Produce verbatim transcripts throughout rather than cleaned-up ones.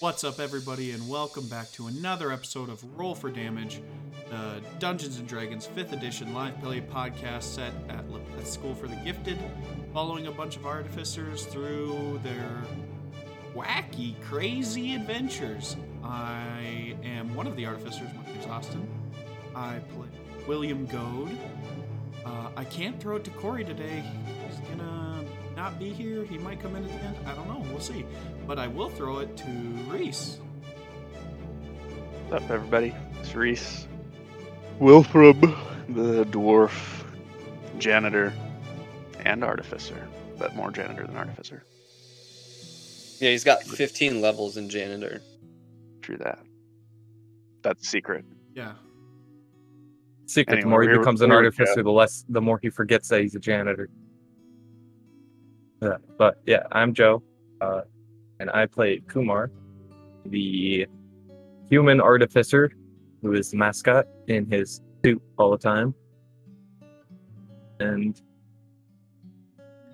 What's up, everybody, and welcome back to another episode of Roll for Damage, the Dungeons and Dragons fifth edition live play podcast set at LaPeth School for the Gifted, following a bunch of artificers through their wacky, crazy adventures. I am one of the artificers. My name's Austin. I play William Goad. Uh, I can't throw it to Corey today. He's gonna not be here. He might come in at the end. I don't know. We'll see. But I will throw it to Reese. What's up, everybody? It's Reese. Wilfrub, the dwarf, janitor, and artificer. But more janitor than artificer. Yeah, he's got fifteen levels in janitor. True that. That's secret. Yeah. Secret. Anyway, the more he becomes an artificer, yeah. the less, the more he forgets that he's a janitor. Yeah, but yeah, I'm Joe, uh, and I play Kumar, the human artificer who is the mascot in his suit all the time. And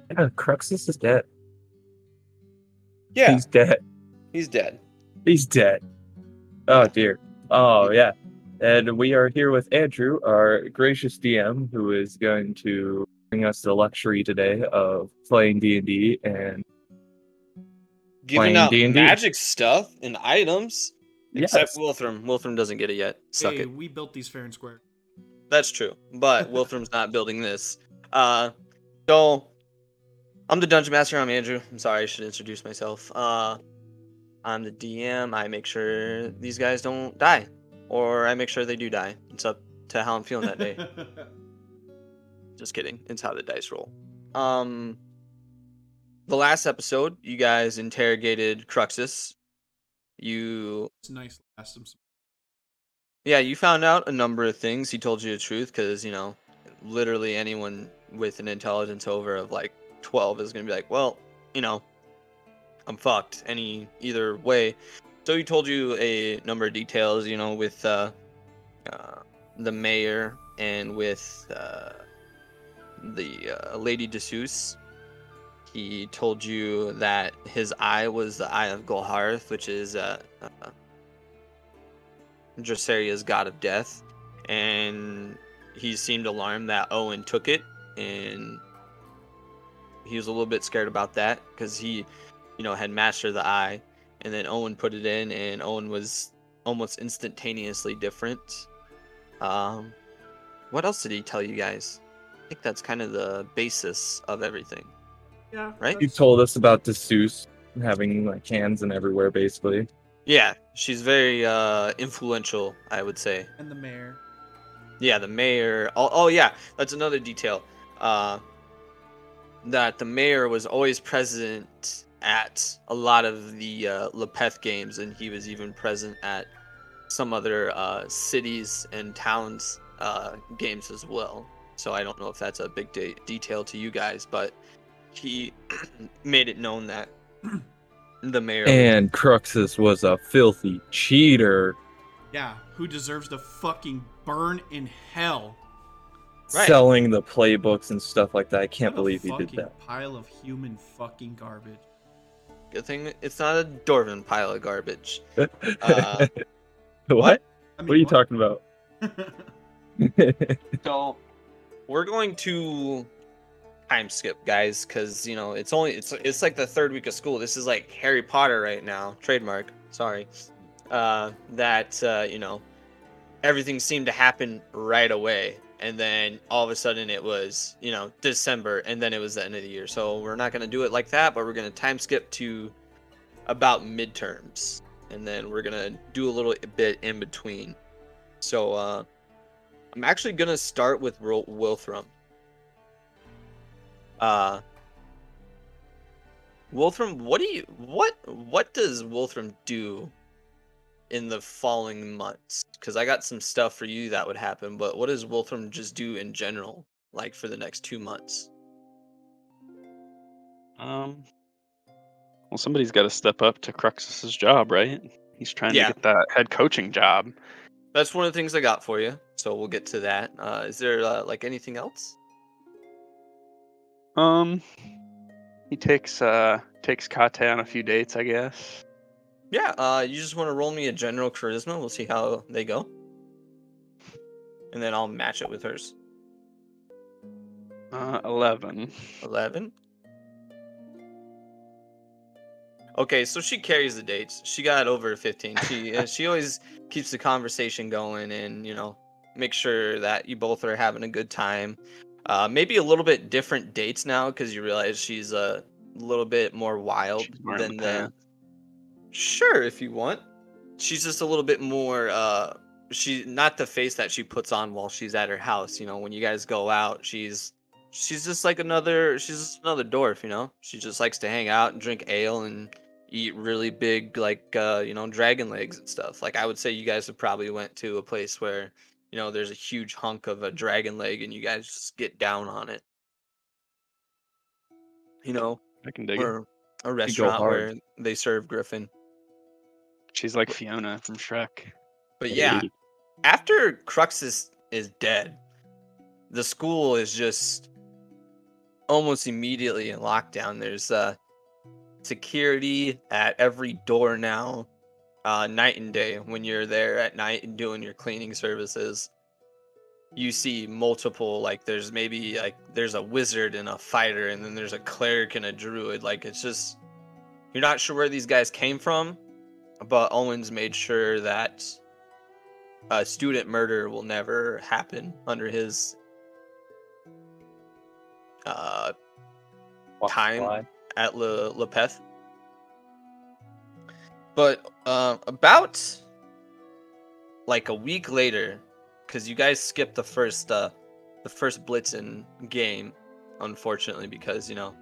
yeah, Cruxus is dead. Yeah, he's dead. He's dead. He's dead. Oh dear. Oh yeah. And we are here with Andrew, our gracious D M, who is going to bring us the luxury today of playing D and D and giving out D and D magic stuff and items. Yes. Except Wilthrum. Wilthrum doesn't get it yet. Suck hey, it. We built these fair and square. That's true, but Wilthrum's not building this. Uh, so I'm the Dungeon Master. I'm Andrew. I'm sorry, I should introduce myself. Uh, I'm the D M. I make sure these guys don't die. Or I make sure they do die. It's up to how I'm feeling that day. Just kidding. It's how the dice roll. Um, the last episode, you guys interrogated Cruxus. You... It's nice to ask him some. Yeah, you found out a number of things. He told you the truth because, you know, literally anyone with an intelligence over of like twelve is going to be like, well, you know, I'm fucked any either way. So he told you a number of details, you know, with uh, uh, the mayor and with uh, the uh, Lady D'Souza. He told you that his eye was the eye of Golharith, which is uh, uh, Draceria's god of death. And he seemed alarmed that Owen took it, and he was a little bit scared about that because he, you know, had mastered the eye. And then Owen put it in, and Owen was almost instantaneously different. Um, what else did he tell you guys? I think that's kind of the basis of everything. Yeah. Right? You told us about D'Souza having like hands in everywhere, basically. Yeah, she's very uh, influential, I would say. And the mayor. Yeah, the mayor. Oh, oh yeah, that's another detail. Uh, that the mayor was always present at a lot of the uh, LaPeth games, and he was even present at some other uh, cities and towns uh, games as well. So I don't know if that's a big de- detail to you guys, but he made it known that the mayor... And Cruxus was a filthy cheater. Yeah, who deserves to fucking burn in hell. Right. Selling the playbooks and stuff like that. I can't what believe he did that. Pile of human fucking garbage. Good thing it's not a Dorvan pile of garbage. Uh, what? I mean, what are you what? talking about? So, we're going to time skip, guys, because you know it's only it's it's like the third week of school. This is like Harry Potter right now. Trademark. Sorry. Uh, that uh, you know, everything seemed to happen right away, and then all of a sudden it was, you know, December, and then it was the end of the year. So we're not going to do it like that, but we're going to time skip to about midterms, and then we're going to do a little bit in between. So uh, I'm actually going to start with Wil- Wilthrum. Uh, Wilthrum, what do you what what does Wilthrum do in the following months? Because I got some stuff for you that would happen, but what does Wilthrum just do in general, like for the next two months? Um, well, somebody's got to step up to Cruxus's job, right? He's trying yeah. to get that head coaching job. That's one of the things I got for you, so we'll get to that. Uh, is there uh, like anything else? Um, he takes uh takes Kate on a few dates, I guess. Yeah, uh, you just want to roll me a general charisma. We'll see how they go. And then I'll match it with hers. Uh, eleven. eleven? Okay, so she carries the dates. She got over fifteen. She uh, she always keeps the conversation going and, you know, make sure that you both are having a good time. Uh, maybe a little bit different dates now because you realize she's a little bit more wild than the... Path. Sure, if you want. She's just a little bit more... Uh, she's not the face that she puts on while she's at her house. You know, when you guys go out, she's... She's just like another... She's just another dwarf, you know? She just likes to hang out and drink ale and... eat really big, like, uh, you know, dragon legs and stuff. Like, I would say you guys have probably went to a place where, you know, there's a huge hunk of a dragon leg and you guys just get down on it. You know? I can dig or it. A restaurant where they serve Griffin. She's like Fiona from Shrek. But yeah, hey. After Cruxus is, is dead, the school is just almost immediately in lockdown. There's, uh, security at every door now, uh, night and day. When you're there at night and doing your cleaning services, you see multiple, like, there's maybe like there's a wizard and a fighter, and then there's a cleric and a druid. Like, it's just, you're not sure where these guys came from, but Owen's made sure that uh, student murder will never happen under his uh, time. Why? At La- LaPeth. But uh, about like a week later, because you guys skipped the first uh, the first Blitzen game, unfortunately, because, you know,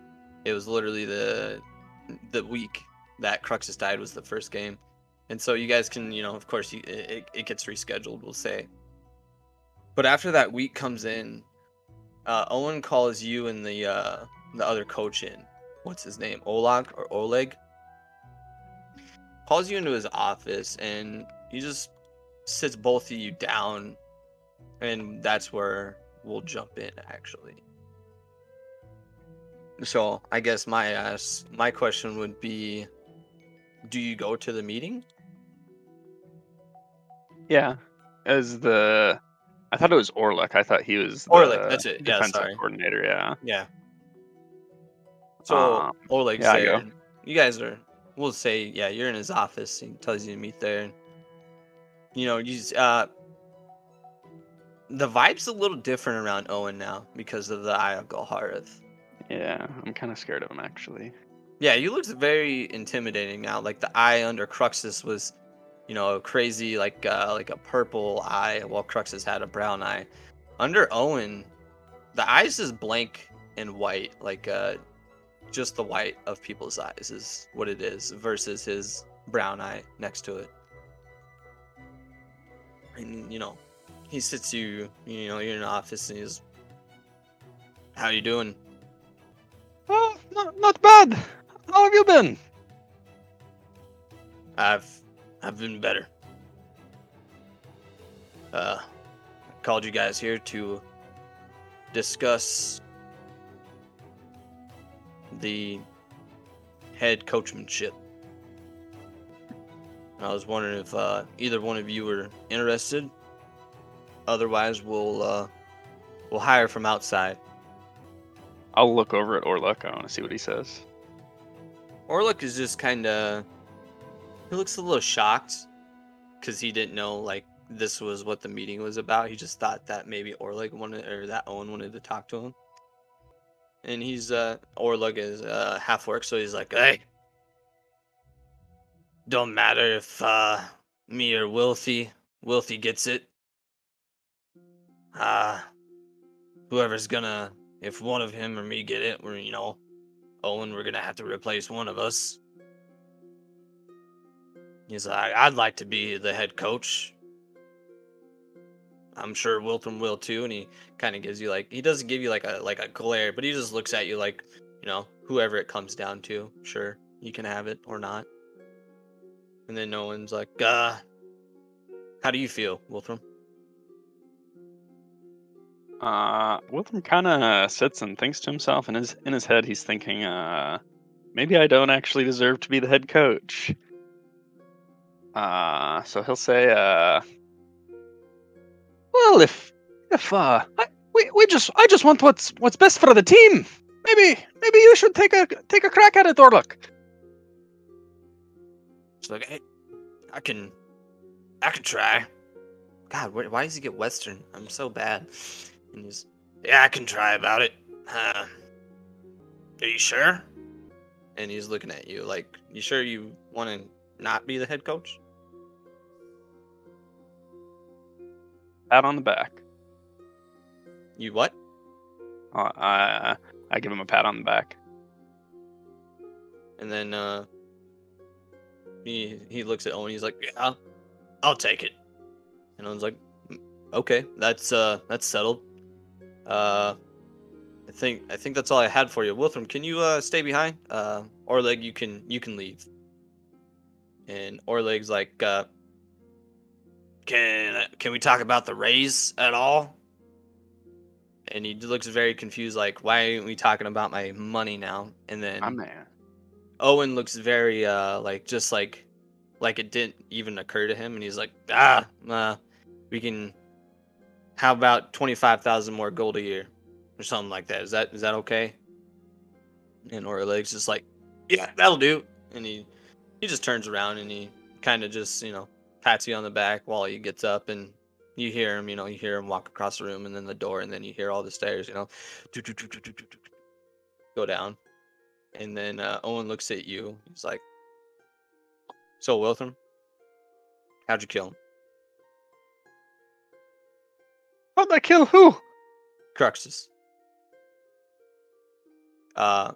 it was literally the the week that Cruxus died was the first game, and so you guys can, you know, of course, you, it it gets rescheduled, we'll say. But after that week comes in, uh, Owen calls you and the uh, the other coach in. What's his name? Orlak or Oleg? Calls you into his office and he just sits both of you down, and that's where we'll jump in, actually. So I guess my ass, my question would be, do you go to the meeting? Yeah, as the I thought it was Orlak. I thought he was the Orlak. That's it. Yeah, sorry. Coordinator. Yeah. Yeah. So, um, Oleg's yeah, there. You guys are, we'll say, yeah, you're in his office. He tells you to meet there. You know, you just, uh, the vibe's a little different around Owen now because of the Eye of Golharith. Yeah, I'm kind of scared of him, actually. Yeah, you look very intimidating now. Like, the eye under Cruxus was, you know, crazy, like uh, like a purple eye, while Cruxus had a brown eye. Under Owen, the eye's just blank and white, like, uh, just the white of people's eyes is what it is, versus his brown eye next to it. And, you know, he sits you, you know, you're in the office, and he's, how you doing? Oh, not, not bad. How have you been? I've, I've been better. Uh, I called you guys here to discuss the head coachmanship. I was wondering if uh, either one of you were interested. Otherwise, we'll uh, we'll hire from outside. I'll look over at Orlak. I want to see what he says. Orlak is just kind of, he looks a little shocked because he didn't know, like, this was what the meeting was about. He just thought that maybe Orlak wanted, or that Owen wanted to talk to him. And he's, uh, Orlak is, uh, half-orc, so he's like, hey, don't matter if, uh, me or Wilfie, Wilfie gets it. Uh, whoever's gonna, if one of him or me get it, we're, you know, Owen, we're gonna have to replace one of us. He's like, I'd like to be the head coach. I'm sure Wilton will too, and he kind of gives you, like, he doesn't give you like a like a glare, but he just looks at you like, you know, whoever it comes down to, sure, you can have it or not. And then no one's like, uh, how do you feel, Wilton? Uh, Wilton kind of sits and thinks to himself, and his in his head he's thinking, uh, maybe I don't actually deserve to be the head coach. Uh, so he'll say, uh, well, if, if, uh, I, we, we just, I just want what's, what's best for the team. Maybe, maybe you should take a, take a crack at it, Orlak. It's like, hey, I can, I can try. God, why, why does he get Western? I'm so bad. And he's, yeah, I can try about it. Huh. Are you sure? And he's looking at you like, you sure you want to not be the head coach? Pat on the back. You what? Uh, I I give him a pat on the back. And then uh, he he looks at Owen. He's like, yeah, I'll, I'll take it. And Owen's like, okay, that's uh that's settled. Uh, I think I think that's all I had for you. Wilfrub, can you uh stay behind? Uh, Orlak, you can you can leave. And Orlak's like, uh, can can we talk about the raise at all? And he looks very confused, like, why aren't we talking about my money now? And then I'm there. Owen looks very, uh, like, just like, like it didn't even occur to him. And he's like, ah, uh, we can, how about twenty-five thousand more gold a year or something like that? Is that, is that okay? And Orlak's just like, yeah, that'll do. And he, He just turns around and he kind of just, you know, pats you on the back while he gets up, and you hear him, you know, you hear him walk across the room and then the door, and then you hear all the stairs, you know, go down. And then uh, Owen looks at you. He's like, so Wiltham, how'd you kill him? How'd I kill who? Cruxus. Uh,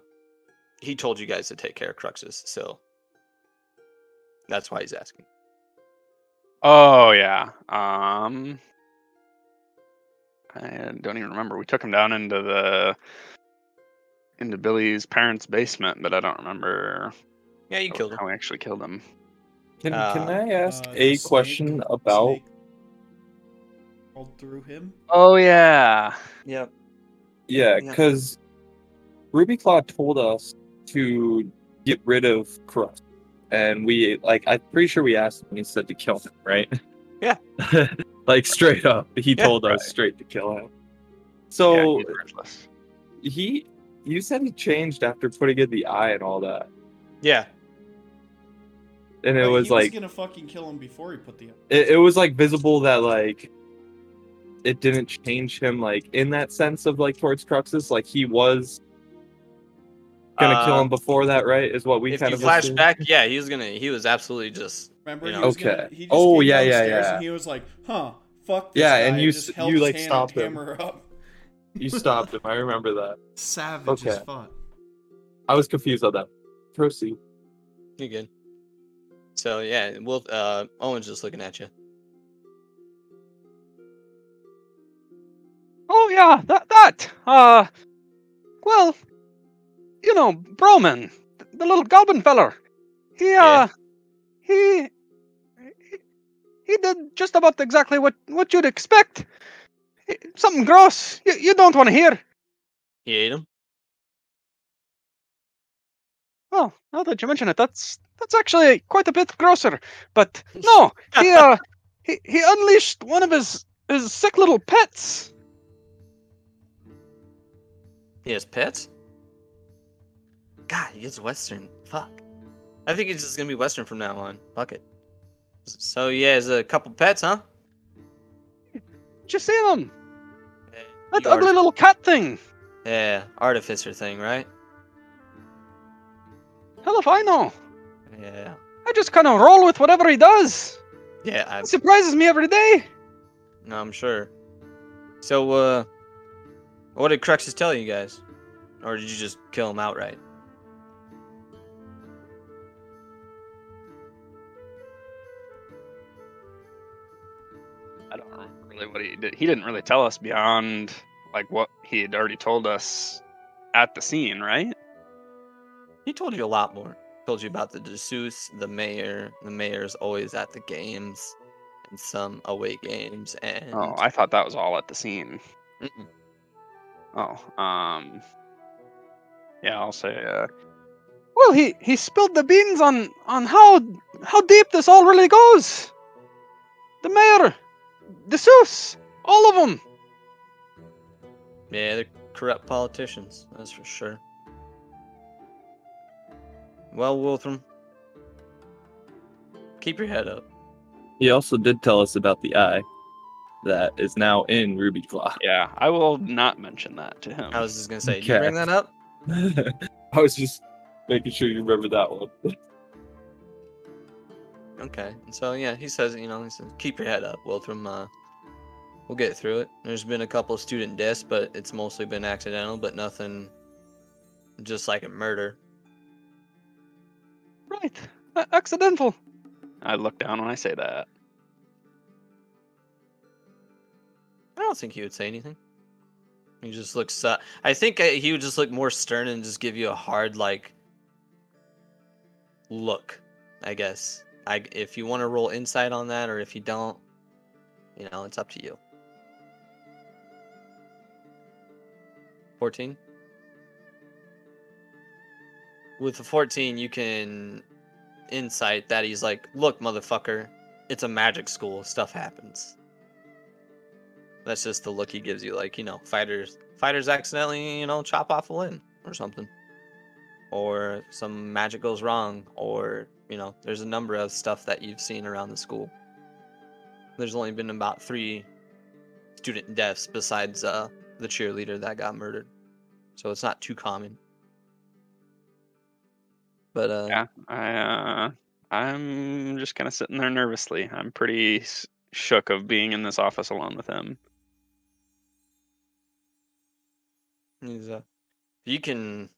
he told you guys to take care of Cruxus, so. That's why he's asking. Oh, yeah. Um, I don't even remember. We took him down into the into Billy's parents' basement, but I don't remember. Yeah, you how, killed him. How we actually killed him. Can uh, Can I ask uh, a question about? Crawled through him. Oh yeah. Yep. Yeah, because yeah. Ruby Claw told us to get rid of Crust. And we, like, I'm pretty sure we asked him and he said to kill him, right? Yeah. Like, straight up. He yeah, told right. us straight to kill him. So, yeah, he, you said he changed after putting in the eye and all that. Yeah. And it like, was, he was like... he was gonna fucking kill him before he put the eye. It, it was, like, visible that, like, it didn't change him, like, in that sense of, like, towards Cruxus. Like, he was... gonna uh, kill him before that, right? Is what we if kind you of flash back. Yeah, he was gonna. He was absolutely just. Remember? You know, he was okay. Gonna, he just oh yeah, yeah, yeah. And he was like, "Huh, fuck." This yeah, guy. And you and just you like stopped him. Up. You stopped him. I remember that. Savage okay. as fuck. I was confused on that. Proceed. You're good. So yeah, well, uh, Owen's just looking at you. Oh yeah, that that. Uh, well. You know, Broman, the little goblin feller, he, uh, yeah. he, he, he did just about exactly what, what you'd expect. Something gross you, you don't want to hear. He ate him? Oh, now that you mention it, that's, that's actually quite a bit grosser. But no, he, uh, he, he unleashed one of his, his sick little pets. He has pets? God, he gets Western. Fuck. I think he's just gonna be Western from now on. Fuck it. So yeah, has a couple pets, huh? Just see them. Yeah, that ugly artif- little cat thing. Yeah, artificer thing, right? Hell if I know. Yeah. I just kind of roll with whatever he does. Yeah. I... It surprises me every day. No, I'm sure. So, uh, what did Cruxus tell you guys? Or did you just kill him outright? I don't know really what he did. He didn't really tell us beyond like what he had already told us at the scene, right? He told you a lot more. He told you about the D'Souza, the mayor. The mayor's always at the games and some away games. And oh, I thought that was all at the scene. Mm-mm. Oh, um, yeah, I'll say, uh, Well, he, he spilled the beans on, on how how deep this all really goes. The mayor, D'Souza, all of them. Yeah, they're corrupt politicians, that's for sure. Well, Wilfrub, keep your head up. He also did tell us about the eye that is now in Ruby Claw. Yeah, I will not mention that to him. I was just going to say, okay. You bring that up? I was just making sure you remember that one. Okay, so yeah, he says, you know, he says, keep your head up, Wilfrub. Uh, we'll get through it. There's been a couple of student deaths, but it's mostly been accidental, but nothing just like a murder. Right. Uh, accidental. I look down when I say that. I don't think he would say anything. He just looks... Uh, I think he would just look more stern and just give you a hard, like... look, I guess. I, if you want to roll insight on that, or if you don't, you know, it's up to you. fourteen? With the fourteen, you can... insight that he's like, look, motherfucker, it's a magic school, stuff happens. That's just the look he gives you, like, you know, fighters fighters accidentally, you know, chop off a limb or something, or some magic goes wrong, or, you know, there's a number of stuff that you've seen around the school. There's only been about three student deaths besides uh the cheerleader that got murdered, so it's not too common. But, uh, yeah, I, uh, I'm just kind of sitting there nervously. I'm pretty shook of being in this office alone with him. He's, uh, you can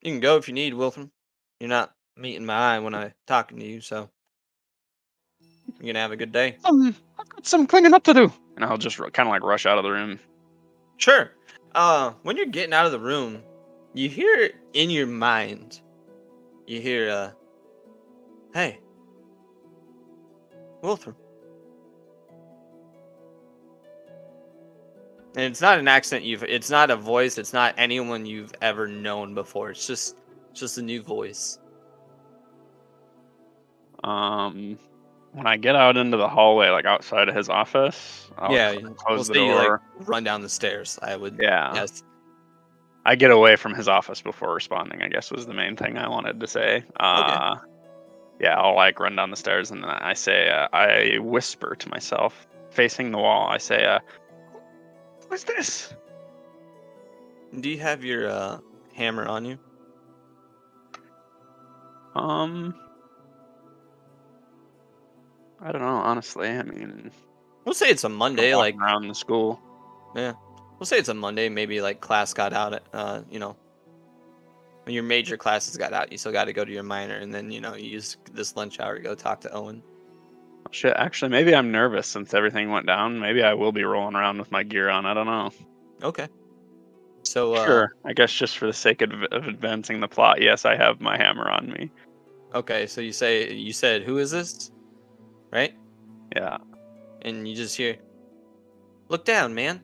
you can go if you need, Wilfrub. You're not meeting my eye when I'm talking to you, so you're going to have a good day. Um, I've got some cleaning up to do. And I'll just r- kind of like rush out of the room. Sure. Uh, when you're getting out of the room, you hear it in your mind. You hear, uh, hey, Wilfrub. And it's not an accent you've, it's not a voice, it's not anyone you've ever known before. It's just, it's just a new voice. Um, when I get out into the hallway, like outside of his office, I'll yeah, close we'll the door. You, like, run down the stairs, I would yeah. guess. I get away from his office before responding, I guess, was the main thing I wanted to say. Uh, okay. Yeah, I'll, like, run down the stairs, and I say, uh, I whisper to myself, facing the wall, I say, uh, what's this? Do you have your uh, hammer on you? Um, I don't know, honestly. I mean... We'll say it's a Monday, like... around the school. Yeah. We'll say it's a Monday, maybe, like, class got out, uh, you know, when your major classes got out, you still got to go to your minor, and then, you know, you use this lunch hour to go talk to Owen. Shit, actually, maybe I'm nervous since everything went down. Maybe I will be rolling around with my gear on, I don't know. Okay. So, uh... Sure, I guess just for the sake of, of advancing the plot, yes, I have my hammer on me. Okay, so you say, you said, who is this? Right? Yeah. And you just hear, look down, man.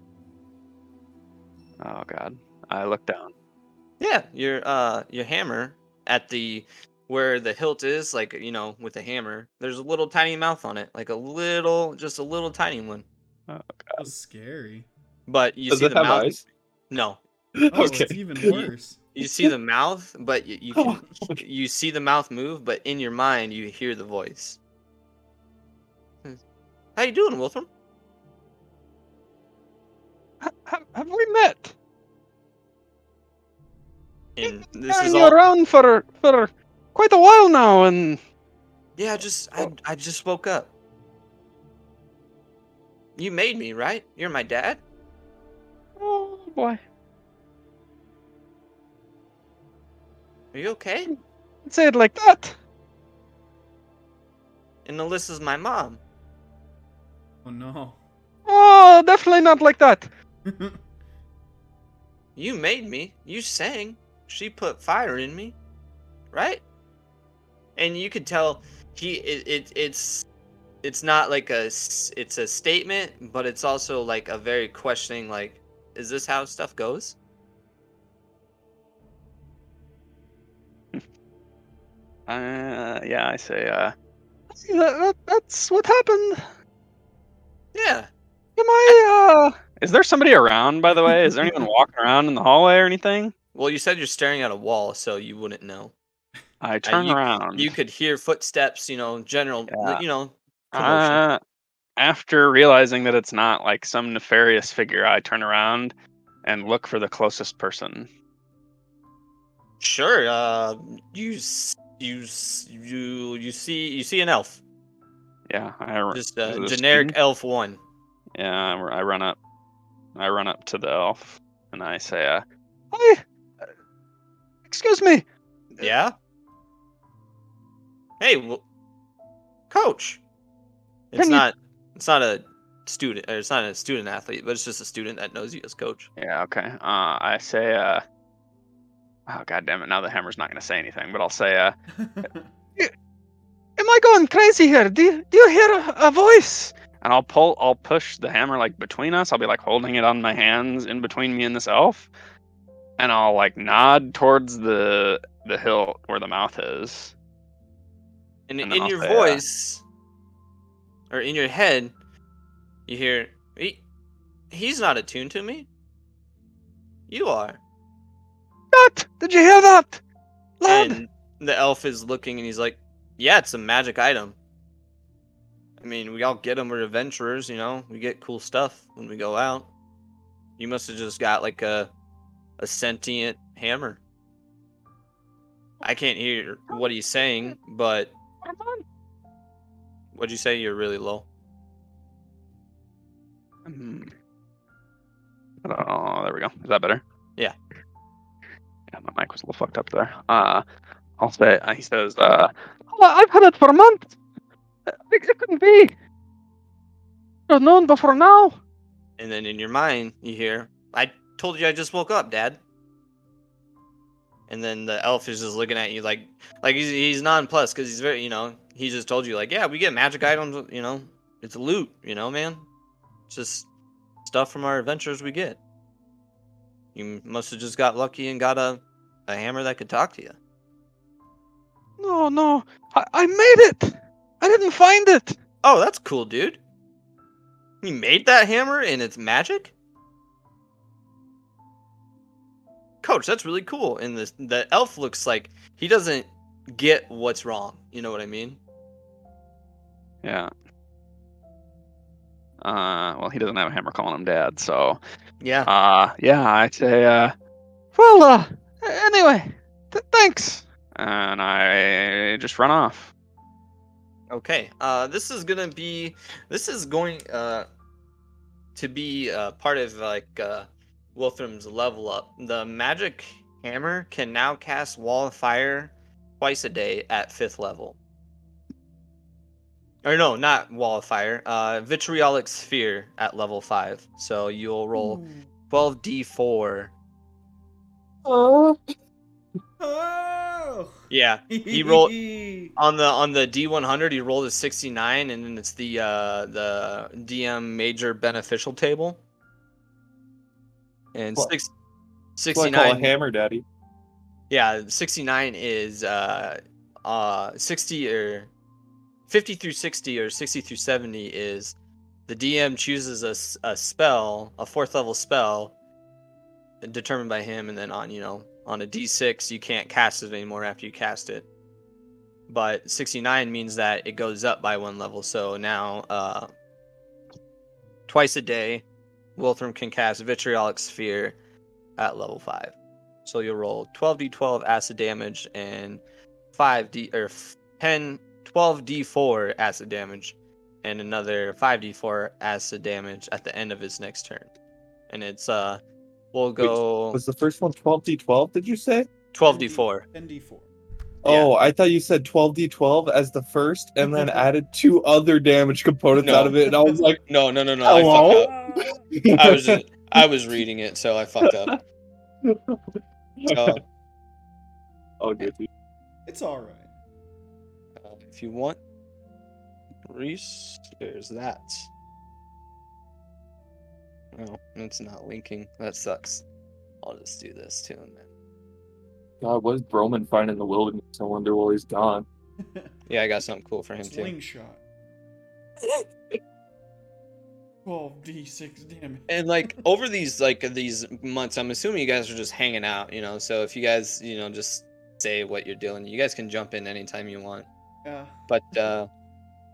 Oh god. I look down. Yeah, your uh your hammer at the where the hilt is, like, you know, with the hammer, there's a little tiny mouth on it. Like a little just a little tiny one. Oh god. That's scary. But you Does see it the have mouth. Eyes? No. Oh, okay. It's even worse. You see the mouth, but you, you can oh. you see the mouth move, but in your mind you hear the voice. How you doing, Wilfrub? Have, have we met? And this is all... around for for quite a while now, and yeah, I just I I just woke up. You made me, right? You're my dad. Oh boy. Are you okay? I'd say it like that. And Alyssa's my mom. Oh no. Oh, definitely not like that. You made me. You sang. She put fire in me, right? And you could tell he it, it it's it's not like a it's a statement, but it's also like a very questioning. Like, is this how stuff goes? Uh, yeah, I say, uh, that, that, that's what happened. Yeah. Am I, uh... Is there somebody around, by the way? Is there anyone walking around in the hallway or anything? Well, you said you're staring at a wall, so you wouldn't know. I turn uh, you, around. You could hear footsteps, you know, general, yeah. you know, commotion. Uh, after realizing that it's not, like, some nefarious figure, I turn around and look for the closest person. Sure, uh, you... You you you see you see an elf. Yeah, I just a uh, generic student? elf one. Yeah, I run up, I run up to the elf, and I say, uh, "Hi, excuse me." Yeah. Hey, well, coach. It's Can not you... it's not a student. Or it's not a student athlete, but it's just a student that knows you as coach. Yeah. Okay. Uh, I say, uh. Oh, God damn it. Now the hammer's not going to say anything, but I'll say, uh... Am I going crazy here? Do you, do you hear a, a voice? And I'll pull, I'll push the hammer, like, between us. I'll be, like, holding it on my hands in between me and this elf. And I'll, like, nod towards the the hilt where the mouth is. And, and in I'll your say, voice, uh, or in your head, you hear, he, he's not attuned to me. You are. What? Did you hear that? Lad? And the elf is looking and he's like, yeah, it's a magic item. I mean, we all get them. We're adventurers, you know? We get cool stuff when we go out. You must have just got, like, a a sentient hammer. I can't hear what he's saying, but... What'd you say? You're really low. Hmm. Oh, there we go. Is that better? Yeah. Yeah, my mic was a little fucked up there. Uh, I'll say, uh, he says, uh, oh, I've had it for a month. It, it couldn't be. It was known before now. And then in your mind, you hear, I told you I just woke up, Dad. And then the elf is just looking at you like, like he's, he's nonplussed because he's very, you know, he just told you, like, yeah, we get magic items, you know, it's loot, you know, man. It's just stuff from our adventures we get. You must have just got lucky and got a, a hammer that could talk to you. No, no. I, I made it! I didn't find it! Oh, that's cool, dude. You made that hammer and it's magic? Coach, that's really cool. And the, the elf looks like he doesn't get what's wrong. You know what I mean? Yeah. Uh, well, he doesn't have a hammer calling him Dad, so... Yeah. Uh, yeah, I'd say, uh, well, uh, anyway, th- thanks. And I just run off. Okay. Uh, this is going to be, this is going, uh, to be, uh, part of, like, uh, Wilfram's level up. The magic hammer can now cast Wall of Fire twice a day at fifth level. Or no, not Wall of Fire. Uh, Vitriolic Sphere at level five. So you'll roll twelve d four. Oh. Oh. Yeah. He rolled on the on the D one hundred. He rolled a sixty-nine, and then it's the uh, the D M major beneficial table. And well, six, sixty-nine. Well, I call a hammer, Daddy. Yeah, sixty-nine is uh uh sixty or. fifty through sixty or sixty through seventy is the D M chooses a, a spell, a fourth level spell determined by him. And then on, you know, on a D six, you can't cast it anymore after you cast it. But sixty-nine means that it goes up by one level. So now uh, twice a day, Wilfram can cast Vitriolic Sphere at level five. So you'll roll twelve d twelve acid damage and five d or ten twelve d four acid damage and another five d four acid damage at the end of his next turn. And it's, uh, we'll go... Wait, was the first one twelve d twelve, did you say? twelve d four. ten d four. Oh, yeah. I thought you said twelve d twelve as the first and then added two other damage components no. out of it. And I was like, no, no, no, no. Hello? I fucked up. I was, just, I was reading it, so I fucked up. So, oh, good. It's all right. If you want, Reese, there's that. Oh, it's not linking. That sucks. I'll just do this too. And then God, what is Broman finding in the wilderness? I wonder while he's gone. Yeah, I got something cool for him too. Slingshot. twelve d six damage. And like over these like these months, I'm assuming you guys are just hanging out, you know. So if you guys, you know, just say what you're doing, you guys can jump in anytime you want. Yeah. But uh,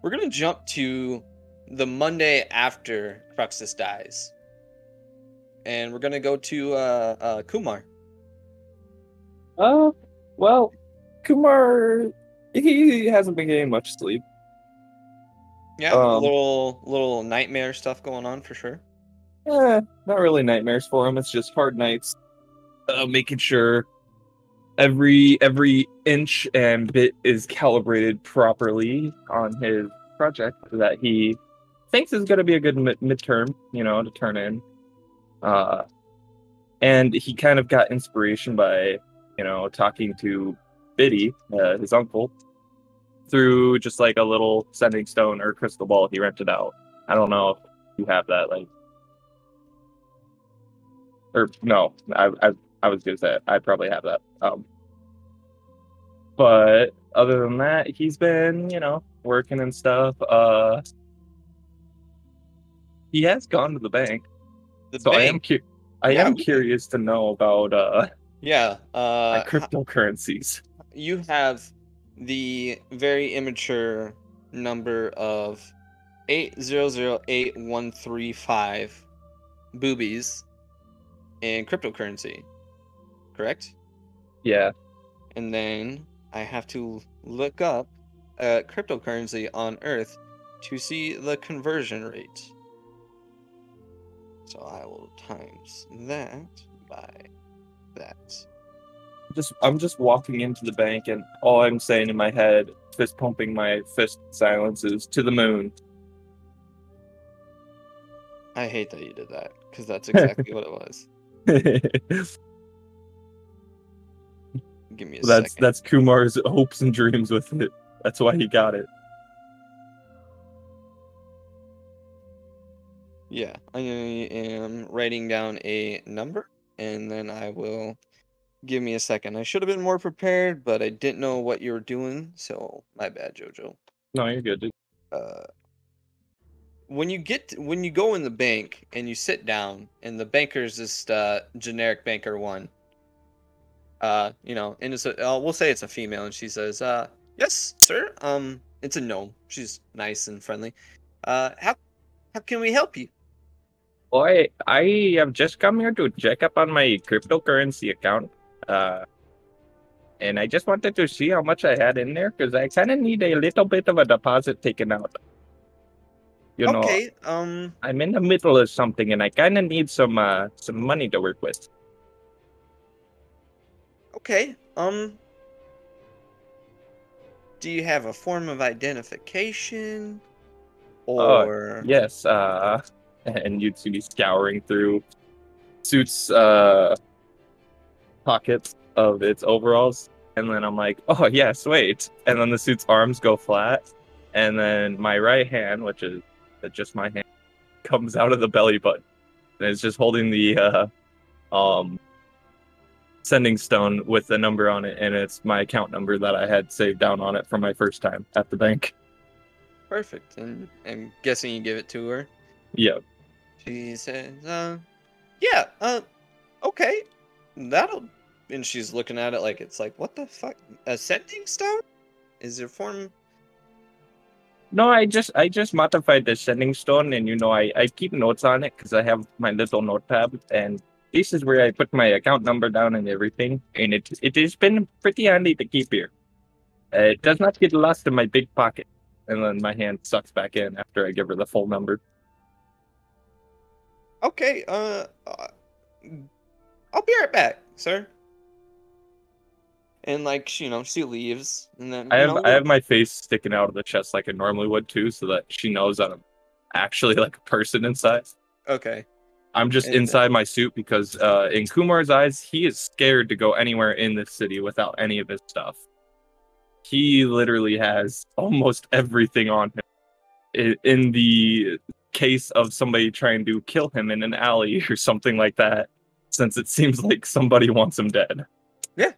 we're gonna jump to the Monday after Cruxus dies, and we're gonna go to uh, uh, Kumar. Oh, uh, well, Kumar, he hasn't been getting much sleep. Yeah, um, little little nightmare stuff going on for sure. Eh, not really nightmares for him. It's just hard nights, uh, making sure every every inch and bit is calibrated properly on his project that he thinks is going to be a good mid- midterm, you know, to turn in. Uh, and he kind of got inspiration by, you know, talking to Biddy, uh, his uncle, through just like a little sending stone or crystal ball he rented out. I don't know if you have that, like, or no, I I, I was gonna say I probably have that. Um, but other than that, he's been, you know, working and stuff. Uh, he has gone to the bank, the so bank? I am cu- I yeah. am curious to know about uh yeah uh cryptocurrencies. You have the very immature number of eight zero zero eight one three five boobies in cryptocurrency, correct? Yeah. And then I have to look up uh, cryptocurrency on Earth to see the conversion rate. So I will times that by that. Just, I'm just walking into the bank, and all I'm saying in my head, fist pumping my fist silences, to the moon. I hate that you did that, because that's exactly what it was. Give me a that's, second. That's Kumar's hopes and dreams with it. That's why he got it. Yeah, I am writing down a number, and then I will... Give me a second. I should have been more prepared, but I didn't know what you were doing, so my bad, Jojo. No, you're good, dude. Uh, when you get to, when you go in the bank and you sit down, and the banker's just uh, generic banker one. Uh, you know, and it's a, uh, we'll say it's a female, and she says, "Uh, yes, sir. Um, it's a gnome. She's nice and friendly. Uh, how how can we help you?" Boy, I have just come here to check up on my cryptocurrency account. Uh, and I just wanted to see how much I had in there, because I kind of need a little bit of a deposit taken out. You know, okay, um... I'm in the middle of something, and I kind of need some uh, some money to work with. Okay, um... do you have a form of identification? Or... Uh, yes, uh... and you'd see me scouring through Suit's uh... pockets of its overalls, and then I'm like, oh yes, wait, and then the suit's arms go flat, and then my right hand, which is just my hand, comes out of the belly button, and it's just holding the uh, um, sending stone with the number on it, and it's my account number that I had saved down on it from my first time at the bank. Perfect. And I'm guessing you give it to her. Yeah. She says, uh, yeah, uh, okay, that'll. And she's looking at it like it's like, what the fuck? A sending stone? Is your form? No, I just I just modified the sending stone, and you know I, I keep notes on it because I have my little notepad, and this is where I put my account number down and everything, and it it has been pretty handy to keep here. Uh, it does not get lost in my big pocket, and then my hand sucks back in after I give her the full number. Okay, uh, I'll be right back, sir. And like, you know, she leaves, and then I have know, I have my face sticking out of the chest like I normally would too, so that she knows that I'm actually like a person inside. Okay. I'm just and, inside my suit because uh, in Kumar's eyes, he is scared to go anywhere in this city without any of his stuff. He literally has almost everything on him. In the case of somebody trying to kill him in an alley or something like that, since it seems like somebody wants him dead. Yeah.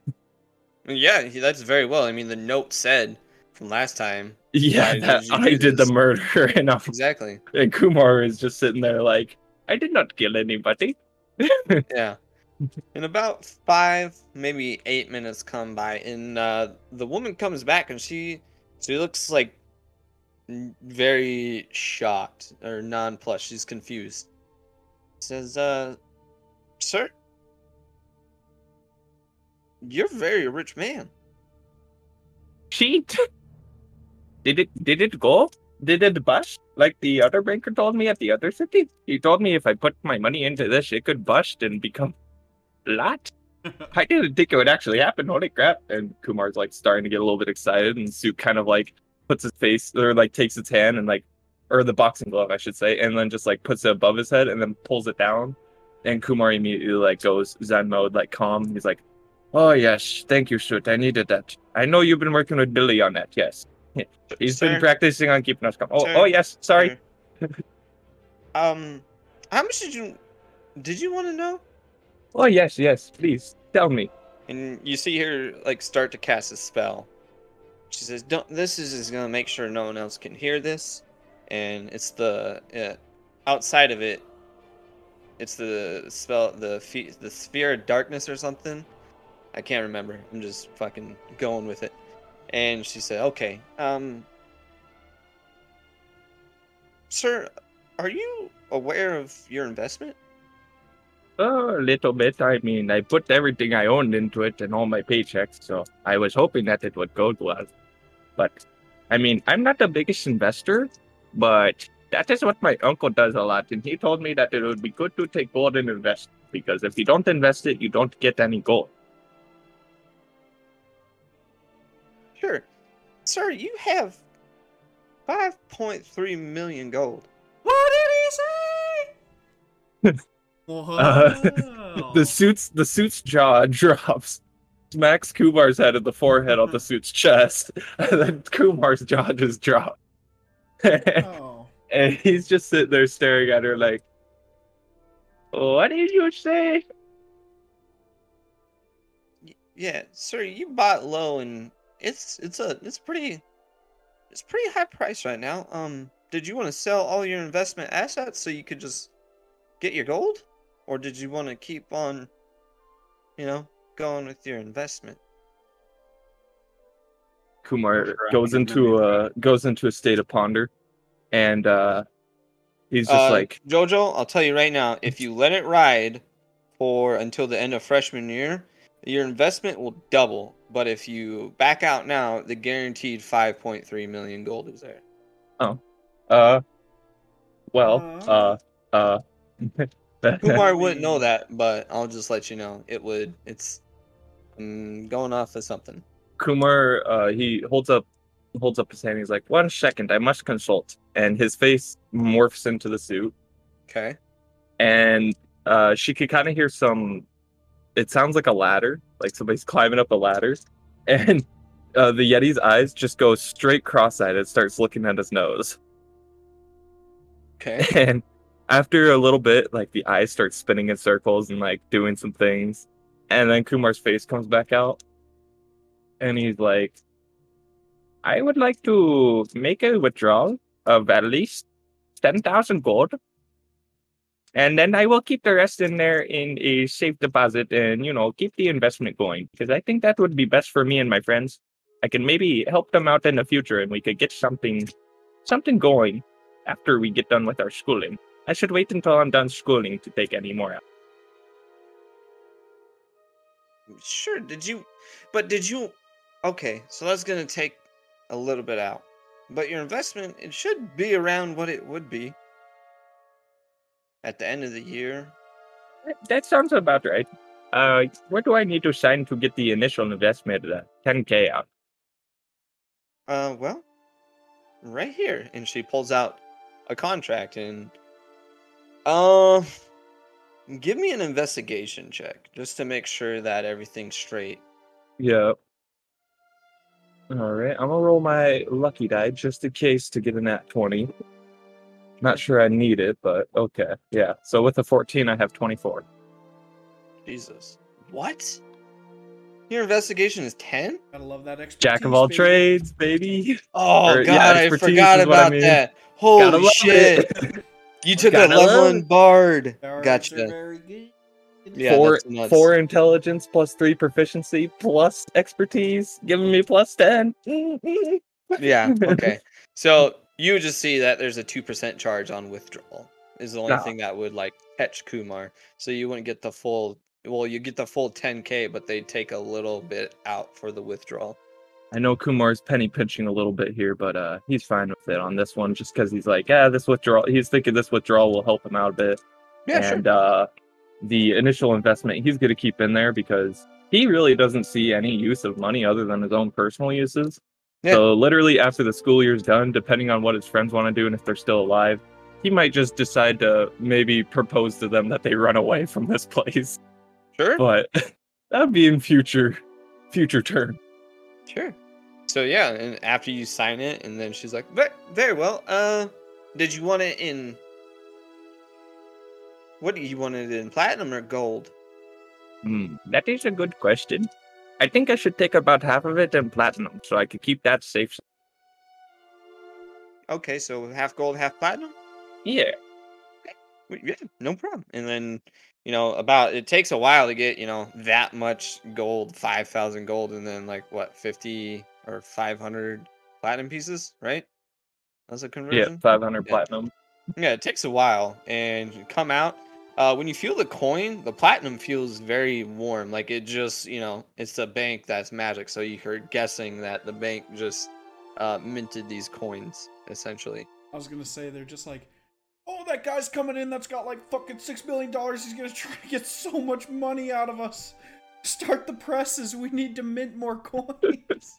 Yeah, that's very well. I mean, the note said from last time. Yeah, that did I did this? the murder. And I'm, exactly. And Kumar is just sitting there like, I did not kill anybody. Yeah. And about five, maybe eight minutes come by, and uh, the woman comes back, and she she looks like very shocked or nonplussed. She's confused. Says, uh, sir, you're a very rich man. Cheat? Did it? Did it go? Did it bust? Like the other banker told me at the other city? He told me if I put my money into this, it could bust and become flat. I didn't think it would actually happen. Holy crap. And Kumar's like starting to get a little bit excited, and Sue kind of like puts his face, or like takes his hand and like, or the boxing glove, I should say, and then just like puts it above his head and then pulls it down. And Kumar immediately like goes Zen mode, like calm. He's like, oh yes, thank you, Shoot. I needed that. I know you've been working with Billy on that, yes. He's sir, been practicing on keeping us calm. Oh, sir, oh yes, sorry. um, how much did you, did you want to know? Oh yes, yes, please, tell me. And you see her like start to cast a spell. She says, "Don't. This is, is going to make sure no one else can hear this." And it's the, uh, outside of it, it's the spell, the fe- the sphere of darkness or something. I can't remember. I'm just fucking going with it. And she said, okay, um, sir, are you aware of your investment? Oh, a little bit. I mean, I put everything I owned into it and all my paychecks, so I was hoping that it would go well. But, I mean, I'm not the biggest investor, but that is what my uncle does a lot. And he told me that it would be good to take gold and invest, because if you don't invest it, you don't get any gold. Sure. Sir, you have five point three million gold. What did he say? Wow. Uh, the suit's the suit's jaw drops, smacks Kumar's head in the forehead on the suit's chest, and then Kumar's jaw just drops. Oh. And he's just sitting there staring at her like, what did you say? Yeah, sir, you bought low, and It's it's a it's pretty it's pretty high price right now. Um, did you want to sell all your investment assets so you could just get your gold, or did you want to keep on, you know, going with your investment? Kumar goes into a goes into a state of ponder, and uh, he's just uh, like Jojo. I'll tell you right now, if you let it ride for until the end of freshman year, your investment will double. But if you back out now, the guaranteed five point three million gold is there. Oh. Uh. Well, uh, uh. Kumar wouldn't know that, but I'll just let you know. It would, it's um, going off of something. Kumar, uh, he holds up, holds up his hand. He's like, one second, I must consult. And his face morphs into the suit. Okay. And uh, she could kind of hear some, it sounds like a ladder, like somebody's climbing up a ladder, and uh, the Yeti's eyes just go straight cross-eyed and starts looking at his nose. Okay. And after a little bit, like the eyes start spinning in circles and like doing some things, and then Kumar's face comes back out, and he's like, I would like to make a withdrawal of at least ten thousand gold. And then I will keep the rest in there in a safe deposit and, you know, keep the investment going. Because I think that would be best for me and my friends. I can maybe help them out in the future, and we could get something something going after we get done with our schooling. I should wait until I'm done schooling to take any more out. Sure, did you... But did you... Okay, so that's going to take a little bit out. But your investment, it should be around what it would be at the end of the year. That sounds about right. Uh, what do I need to sign to get the initial investment, uh, ten K out? Uh, well, right here. And she pulls out a contract and, uh, give me an investigation check just to make sure that everything's straight. Yeah. All right. I'm gonna roll my lucky die just in case to get a nat twenty. Not sure I need it, but okay. Yeah. So with a fourteen, I have twenty-four. Jesus. What? Your investigation is ten? Gotta love that expertise. Jack of all baby. trades, baby. Oh, or, God, yeah, I forgot about I mean. that. Holy shit. You took that level one bard. Gotcha. Very good. Yeah, four, four intelligence plus three proficiency plus expertise, giving me plus ten. Yeah, okay. So you would just see that there's a two percent charge on withdrawal is the only no. thing that would, like, catch Kumar. So you wouldn't get the full... Well, you get the full ten K, but they take a little bit out for the withdrawal. I know Kumar's penny pinching a little bit here, but uh, he's fine with it on this one, just because he's like, yeah, this withdrawal... He's thinking this withdrawal will help him out a bit. Yeah, and, sure. uh, the initial investment he's going to keep in there, because he really doesn't see any use of money other than his own personal uses. Yeah. So literally after the school year's done, depending on what his friends want to do and if they're still alive, he might just decide to maybe propose to them that they run away from this place. Sure. But that'd be in future, future turn. Sure. So yeah, and after you sign it, and then she's like, very well, uh, did you want it in... What do you want it in, platinum or gold? Hmm, that is a good question. I think I should take about half of it in platinum, so I could keep that safe. Okay, so half gold, half platinum? Yeah. Okay. Yeah, no problem. And then, you know, about, it takes a while to get, you know, that much gold, five thousand gold, and then, like, what, fifty or five hundred platinum pieces, right? That's a conversion? Yeah, five hundred yeah. platinum. Yeah, it takes a while, and you come out. Uh, when you feel the coin, the platinum feels very warm. Like, it just, you know, it's a bank that's magic. So you're guessing that the bank just uh, minted these coins, essentially. I was going to say, they're just like, oh, that guy's coming in that's got, like, fucking six million dollars. He's going to try to get so much money out of us. Start the presses. We need to mint more coins.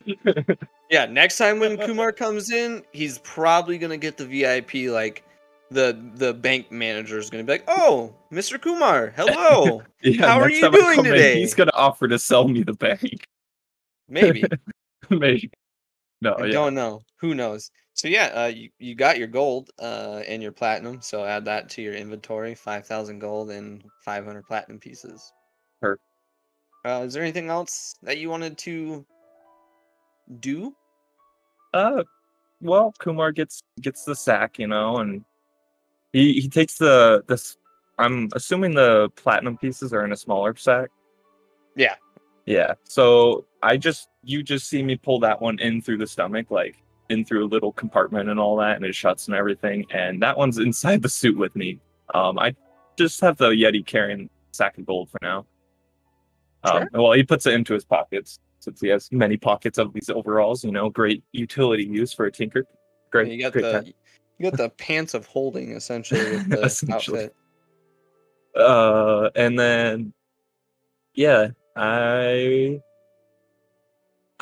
Yeah, next time when Kumar comes in, he's probably going to get the V I P, like, The the bank manager is going to be like, oh, Mister Kumar, hello. Yeah, how are you doing today? In, he's going to offer to sell me the bank. Maybe. Maybe. No, I yeah. don't know. Who knows? So, yeah, uh, you, you got your gold uh, and your platinum. So add that to your inventory, five thousand gold and five hundred platinum pieces. Perfect. Uh, is there anything else that you wanted to do? Uh, Well, Kumar gets gets the sack, you know, and He he takes the, the... I'm assuming the platinum pieces are in a smaller sack? Yeah. Yeah. So I just... You just see me pull that one in through the stomach, like, in through a little compartment and all that, and it shuts and everything. And that one's inside the suit with me. Um, I just have the Yeti carrying a sack of gold for now. Sure. Um, well, he puts it into his pockets, since he has many pockets of these overalls. You know, great utility use for a tinker. Great, yeah, you got great the... time. You got the pants of holding, essentially, with the essentially. outfit. Uh, and then, yeah, I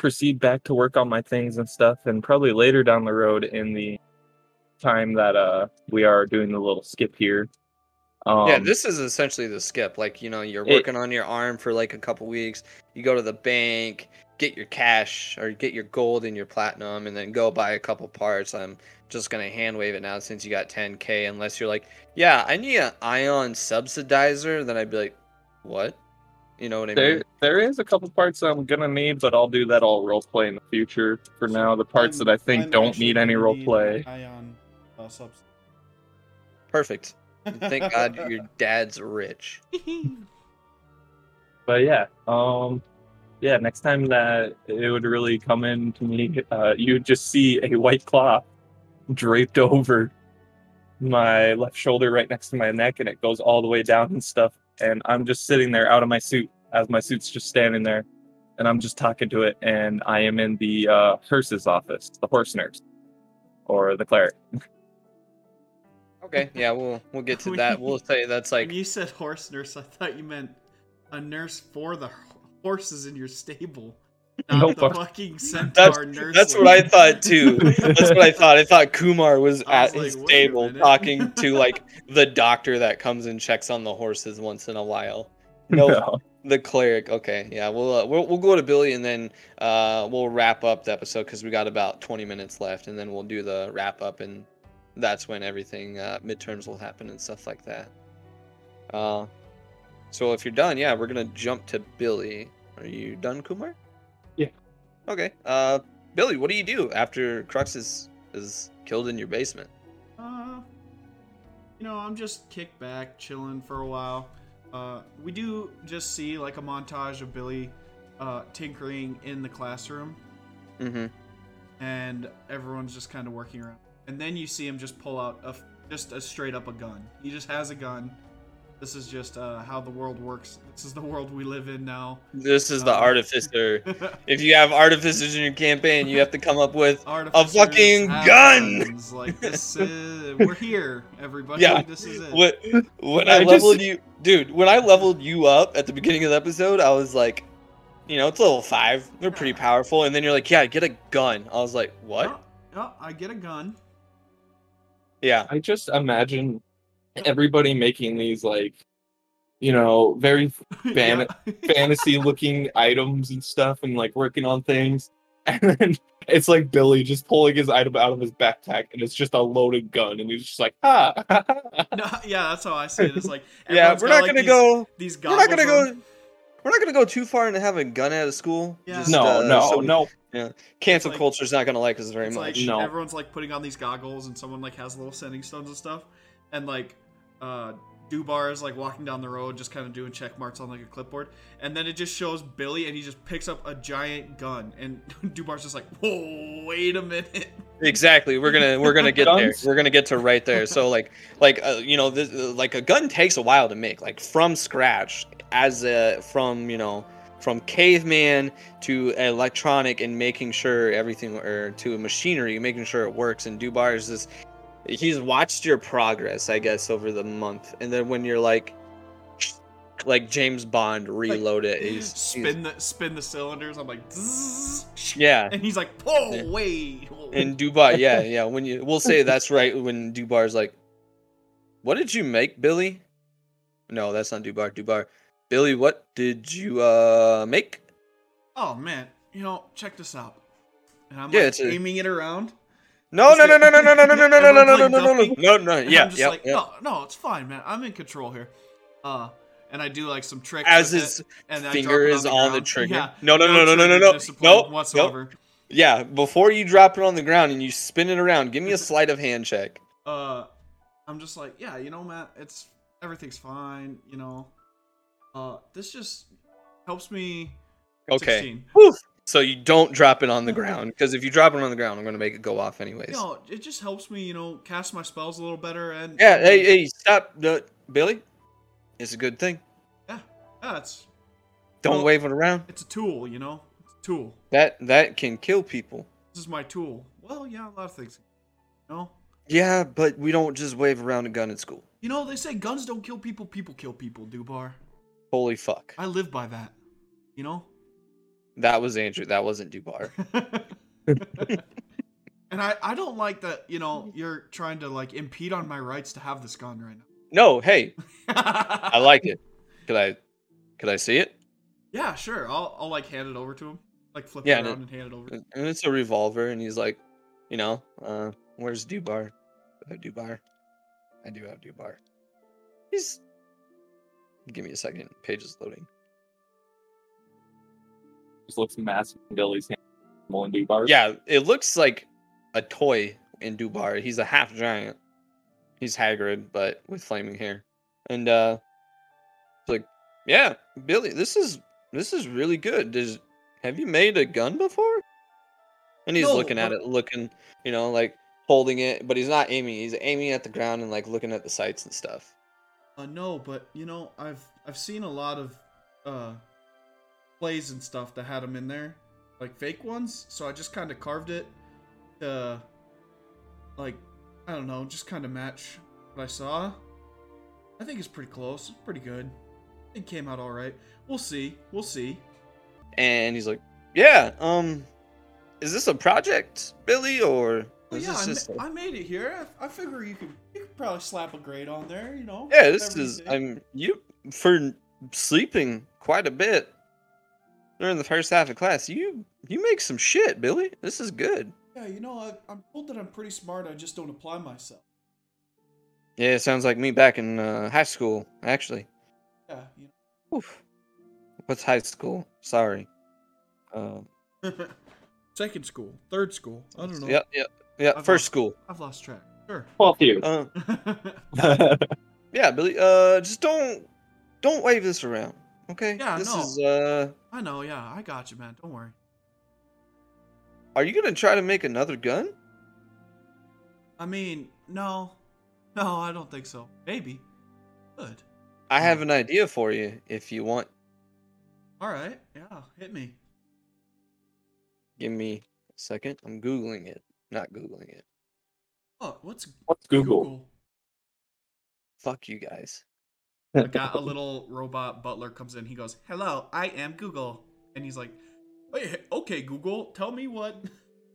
proceed back to work on my things and stuff, and probably later down the road in the time that uh we are doing the little skip here. Um, yeah, this is essentially the skip. Like, you know, you're working it, on your arm for like a couple weeks, you go to the bank, get your cash, or get your gold and your platinum, and then go buy a couple parts. I'm just going to hand wave it now since you got ten K, unless you're like, yeah, I need an ion subsidizer, then I'd be like, what? You know what I there, mean? There is a couple parts I'm going to need, but I'll do that all roleplay in the future. For so now, the parts I'm, that I think I'm don't need any roleplay. Ion uh, subs. Perfect. Thank God your dad's rich. But yeah, um... yeah, next time that it would really come in to me, uh, you'd just see a white cloth draped over my left shoulder right next to my neck, and it goes all the way down and stuff. And I'm just sitting there out of my suit, as my suit's just standing there, and I'm just talking to it. And I am in the uh, Hearst's office, the horse nurse, or the cleric. Okay, yeah, we'll we'll get to that. We'll say that's like... When you said horse nurse, I thought you meant a nurse for the horses in your stable, not nope. the fucking centaur nurse. That's what I thought too. That's what I thought. I thought Kumar was I at was his like, stable talking to like the doctor that comes and checks on the horses once in a while. Nope. No, the cleric. Okay, yeah, we'll uh, we'll we'll go to Billy and then uh, we'll wrap up the episode because we got about twenty minutes left, and then we'll do the wrap up, and that's when everything uh, midterms will happen and stuff like that. Uh. So if you're done, yeah, we're going to jump to Billy. Are you done, Kumar? Yeah. Okay. Uh, Billy, what do you do after Crux is, is killed in your basement? Uh, you know, I'm just kicked back, chilling for a while. Uh, we do just see like a montage of Billy uh, tinkering in the classroom. Mm-hmm. And everyone's just kind of working around. And then you see him just pull out a, just a straight up a gun. He just has a gun. This is just uh, how the world works. This is the world we live in now. This is uh, the artificer. If you have artificers in your campaign, you have to come up with a fucking gun. Like, this is, we're here, everybody. Yeah. This is it. When, when I, I leveled just... you, dude, when I leveled you up at the beginning of the episode, I was like, you know, it's level five. They're pretty powerful. And then you're like, yeah, get a gun. I was like, what? Oh, oh, I get a gun. Yeah. I just imagine everybody making these, like, you know, very fan- yeah. fantasy looking items and stuff, and like working on things, and then it's like Billy just pulling his item out of his backpack, and it's just a loaded gun, and he's just like, ah. No, yeah, that's how I see it. It's like, yeah, we're not got, gonna like, these, go. These we're not gonna go. We're not gonna go too far into having a gun out of school. Yeah. Just, no, uh, no, so we, no. Yeah, cancel like, culture's not gonna like us very much. Like, no, everyone's like putting on these goggles, and someone like has little sending stones and stuff, and like. Uh, Dubar is like walking down the road, just kind of doing check marks on like a clipboard, and then it just shows Billy, and he just picks up a giant gun, and Dubar's just like, "Whoa, wait a minute!" Exactly, we're gonna we're gonna get there. We're gonna get to right there. So like like uh, you know, this, uh, like a gun takes a while to make, like from scratch, as a from you know from caveman to electronic, and making sure everything, or to machinery, making sure it works. And Dubar is this. He's watched your progress, I guess, over the month, and then when you're like, like James Bond, reload like, it. He's, spin he's, the spin the cylinders. I'm like, Dzz. Yeah, and he's like, oh yeah. wait. In Dubai, yeah, yeah. When you, we'll say that's right. When Dubar's like, what did you make, Billy? No, that's not Dubar. Dubar, Billy, what did you uh make? Oh man, you know, check this out. And I'm yeah, like aiming a- it around. No no no no no no no no no no no no no no no no yeah I'm just like no no it's fine man, I'm in control here, uh and I do like some tricks as his finger is on the trigger. No no no no no no no no whatsoever. Yeah, before you drop it on the ground and you spin it around, give me a sleight of hand check. Uh, I'm just like, yeah, you know, Matt, it's everything's fine, you know. Uh, this just helps me. Okay. So you don't drop it on the ground, because if you drop it on the ground, I'm going to make it go off anyways. No, it just helps me, you know, cast my spells a little better. And yeah, hey, hey, stop, uh, Billy. It's a good thing. Yeah, yeah, it's... Don't well, wave it around. It's a tool, you know? It's a tool. That that can kill people. This is my tool. Well, yeah, a lot of things. You know? Yeah, but we don't just wave around a gun at school. You know, they say guns don't kill people, people kill people, Dubar. Holy fuck. I live by that, you know? That was Andrew. That wasn't Dubar. And I, I don't like that, you know, you're trying to, like, impede on my rights to have this gun right now. No, hey. I like it. Could I could I see it? Yeah, sure. I'll, I'll like, hand it over to him. Like, flip yeah, it around and, and hand it over. And it's a revolver, and he's like, you know, uh, where's Dubar? I have Dubar. I do have Dubar. He's... Give me a second. Page is loading. Just looks massive in Billy's hand. In Dubar. Yeah, it looks like a toy in Dubar. He's a half giant. He's Hagrid, but with flaming hair. And uh, like, yeah, Billy, this is this is really good. Does have you made a gun before? And he's no, looking at it, looking, you know, like holding it, but he's not aiming. He's aiming at the ground and like looking at the sights and stuff. Uh, no, but you know, I've I've seen a lot of uh. plays and stuff that had them in there, like fake ones, so I just kind of carved it to, like, I don't know, just kind of match what I saw. I think it's pretty close. It's pretty good. It came out all right. We'll see. We'll see. And he's like, yeah, um, is this a project, Billy, or is yeah, this I just... Ma- a- I made it here. I, I figure you could, you could probably slap a grade on there, you know? Yeah, this is, I'm, you, for sleeping quite a bit during the first half of class, you you make some shit, Billy. This is good. Yeah, you know, I, I'm told that I'm pretty smart. I just don't apply myself. Yeah, it sounds like me back in uh, high school, actually. Yeah. You know. Oof. What's high school? Sorry. Um. Second school, third school. I don't know. Yep, yep, yep. I've First lost, school. I've lost track. Sure. Well, you. Uh, yeah, Billy. Uh, just don't, don't wave this around. Okay. Yeah, this no. is. Uh. I know. Yeah, I got you, man. Don't worry. Are you gonna try to make another gun? I mean, no, no, I don't think so. Maybe. Good. I have an idea for you if you want. All right. Yeah. Hit me. Give me a second. I'm Googling it. Not Googling it. Oh, what's what's Google? Google? Fuck you guys. I got a little robot butler comes in. He goes, "Hello, I am Google." And he's like, "Wait, okay, Google, tell me what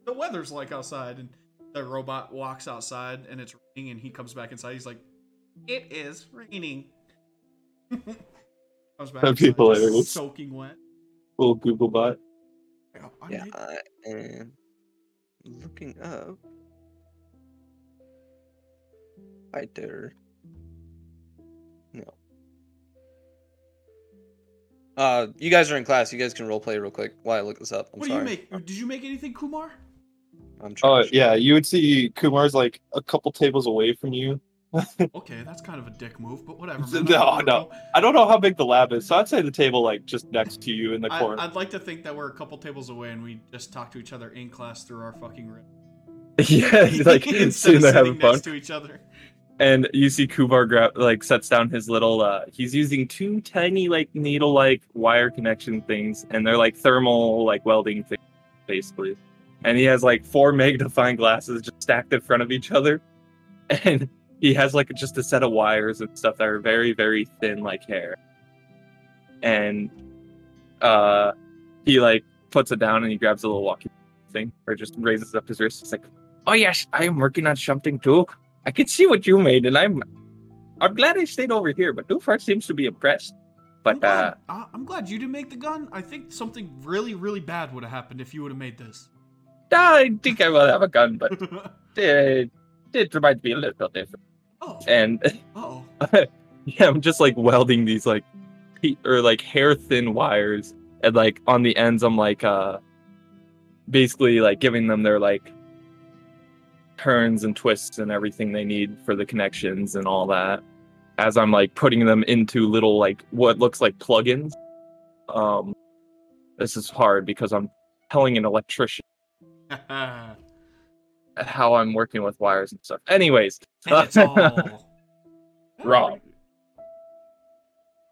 the weather's like outside." And the robot walks outside and it's raining and he comes back inside. He's like, "It is raining." Comes back inside, people are soaking wet. Little Google bot. I yeah, I am looking up right there. No. Uh, you guys are in class. You guys can roleplay real quick while I look this up. I'm what do you make? Did you make anything, Kumar? I'm trying. Oh, yeah. You would see Kumar's like a couple tables away from you. Okay, that's kind of a dick move, but whatever. Man. No, I no. I don't know how big the lab is, so I'd say the table like just next to you in the I, corner. I'd like to think that we're a couple tables away and we just talk to each other in class through our fucking room. Yeah, like sitting there having fun. Next to each other. And you see Kumar grab like sets down his little. Uh, he's using two tiny like needle-like wire connection things, and they're like thermal like welding things, basically. And he has like four magnifying glasses just stacked in front of each other, and. He has, like, just a set of wires and stuff that are very, very thin, like, hair. And uh, he, like, puts it down and he grabs a little walkie thing, or just raises up his wrist. It's like, "Oh, yes, I'm working on something, too. I can see what you made, and I'm I'm glad I stayed over here, but Dufar seems to be impressed." But I'm glad, uh, I'm glad you didn't make the gun. I think something really, really bad would have happened if you would have made this. I think I will have a gun, but... uh, it reminds me a little different. Oh. And yeah, I'm just like welding these like or like hair thin wires, and like on the ends I'm like uh basically like giving them their like turns and twists and everything they need for the connections and all that, as I'm like putting them into little like what looks like plugins. Um this is hard because I'm telling an electrician how I'm working with wires and stuff. Anyways, and it's all... wrong.